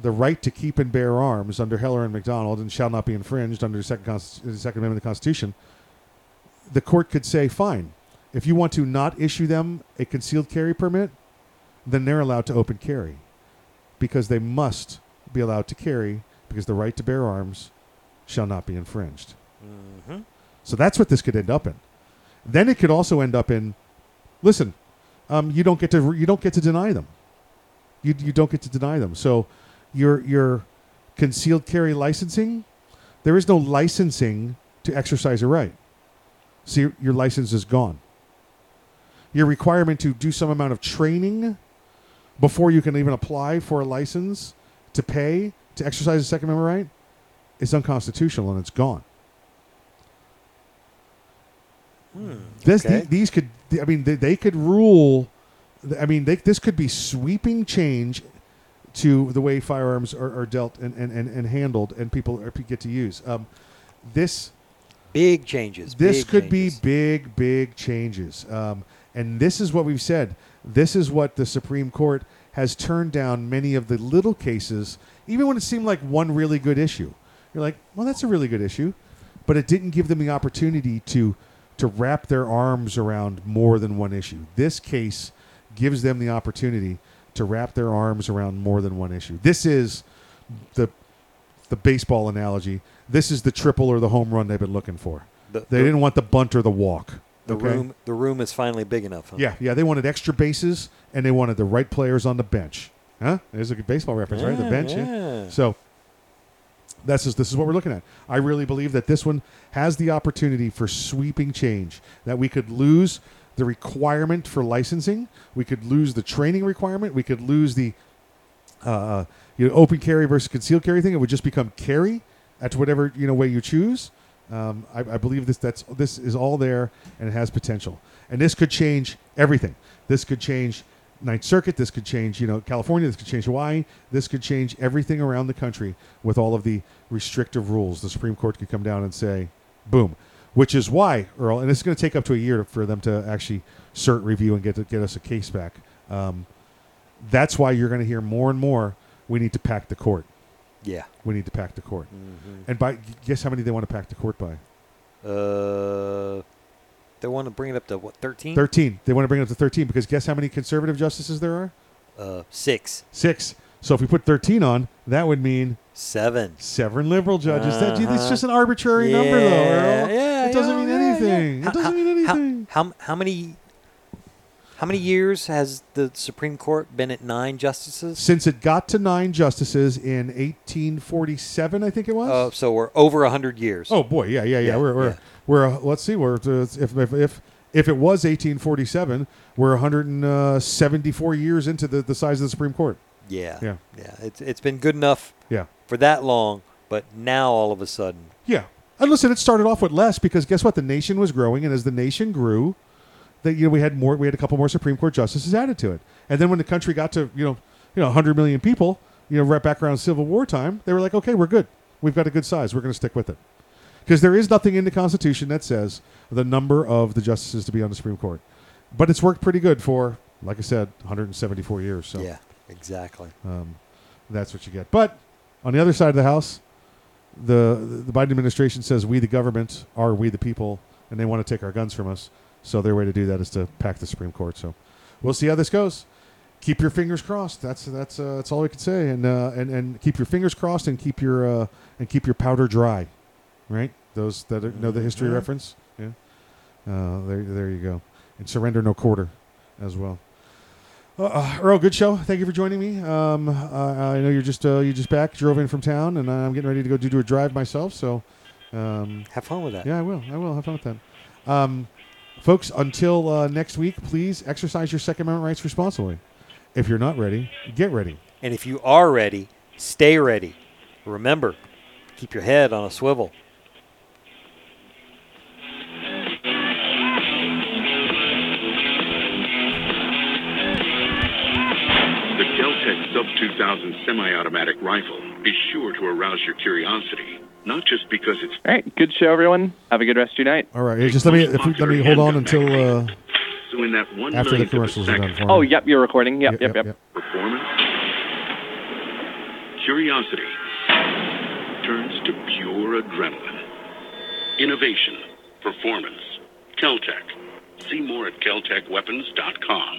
the right to keep and bear arms under Heller and McDonald and shall not be infringed under the Second, Const- Second Amendment of the Constitution, the court could say, fine, if you want to not issue them a concealed carry permit, then they're allowed to open carry because they must be allowed to carry because the right to bear arms shall not be infringed. Mm-hmm. So that's what this could end up in. Then it could also end up in, listen, um, you don't get to you don't get to deny them. You you don't get to deny them. So Your your concealed carry licensing, there is no licensing to exercise a right. So your, your license is gone. Your requirement to do some amount of training before you can even apply for a license to pay to exercise a Second Amendment right is unconstitutional and it's gone. Hmm, this, okay. the, these could, I mean, they, they could rule. I mean, they, this could be sweeping change to the way firearms are, are dealt and, and, and, and handled and people are, get to use. Um, this big changes. This big could changes. be big, big changes. Um, and this is what we've said. This is what the Supreme Court has turned down many of the little cases, even when it seemed like one really good issue. You're like, well, that's a really good issue. But it didn't give them the opportunity to to wrap their arms around more than one issue. This case gives them the opportunity to wrap their arms around more than one issue. This is the the baseball analogy. This is the triple or the home run they've been looking for. The, they the, didn't want the bunt or the walk. The okay? room the room is finally big enough. Huh? Yeah, yeah. They wanted extra bases, and they wanted the right players on the bench. Huh? There's a good baseball reference, yeah, right? The bench. Yeah. yeah. So this is this is what we're looking at. I really believe that this one has the opportunity for sweeping change, that we could lose the requirement for licensing, we could lose the training requirement, we could lose the uh, you know, open carry versus concealed carry thing. It would just become carry at whatever you know way you choose. Um, I, I believe this that's this is all there, and it has potential. And this could change everything. This could change Ninth Circuit. This could change, you know, California. This could change Hawaii. This could change everything around the country with all of the restrictive rules. The Supreme Court could come down and say, boom, which is why, Earl, and it's going to take up to a year for them to actually SIRT review and get to get us a case back. Um, that's why you're going to hear more and more, we need to pack the court. Yeah. We need to pack the court. Mm-hmm. And by guess how many they want to pack the court by? Uh... They want to bring it up to, what, thirteen? thirteen. They want to bring it up to thirteen because guess how many conservative justices there are? Uh, six. Six. So if we put thirteen on, that would mean... Seven. Seven liberal judges. Uh-huh. That, it's just an arbitrary yeah. number, though, Earl. Yeah, it doesn't yeah, mean yeah, anything. Yeah. It doesn't how, mean anything. How, how, how many... How many years has the Supreme Court been at nine justices? Since it got to nine justices in eighteen forty-seven, I think it was. Oh, uh, so we're over one hundred years. Oh, boy. Yeah, yeah, yeah. yeah we're, we're, yeah. we're uh, let's see, we're, uh, if, if, if, if it was eighteen forty-seven, we're one hundred seventy-four years into the, the size of the Supreme Court. Yeah. Yeah. Yeah. It's, it's been good enough yeah. for that long, but now all of a sudden. Yeah. And listen, it started off with less because guess what? The nation was growing, and as the nation grew, that you know we had more, we had a couple more Supreme Court justices added to it, and then when the country got to you know, you know, one hundred million people, you know, right back around Civil War time, they were like, okay, we're good, we've got a good size, we're going to stick with it, because there is nothing in the Constitution that says the number of the justices to be on the Supreme Court, but it's worked pretty good for, like I said, one hundred seventy-four years. So yeah, exactly. Um, that's what you get. But on the other side of the house, the the Biden administration says we the government are we the people, and they want to take our guns from us. So their way to do that is to pack the Supreme Court. So we'll see how this goes. Keep your fingers crossed. That's that's uh, that's all we can say. And uh, and and keep your fingers crossed and keep your uh, and keep your powder dry, right? Those that are, know the history yeah. reference. Yeah. Uh, there there you go. And surrender no quarter, as well. Uh, uh, Earl, good show. Thank you for joining me. Um, I, I know you're just uh, you just back drove in from town, and I'm getting ready to go do, do a drive myself. So um, have fun with that. Yeah, I will. I will have fun with that. Um, Folks, until uh, next week, please exercise your Second Amendment rights responsibly. If you're not ready, get ready. And if you are ready, stay ready. Remember, keep your head on a swivel. The Kel-Tec Sub two thousand semi-automatic rifle is sure to arouse your curiosity. Not just because it's... All right, good show, everyone. Have a good rest of your night. All right, yeah, just let me if we, let me hold on until uh, so in that one after the commercials are done for me. Oh, yep, you're recording. Yep, yep, yep. yep. yep. Performance. Curiosity turns to pure adrenaline. Innovation. Performance. Kel-Tec. See more at Kel Tec Weapons dot com.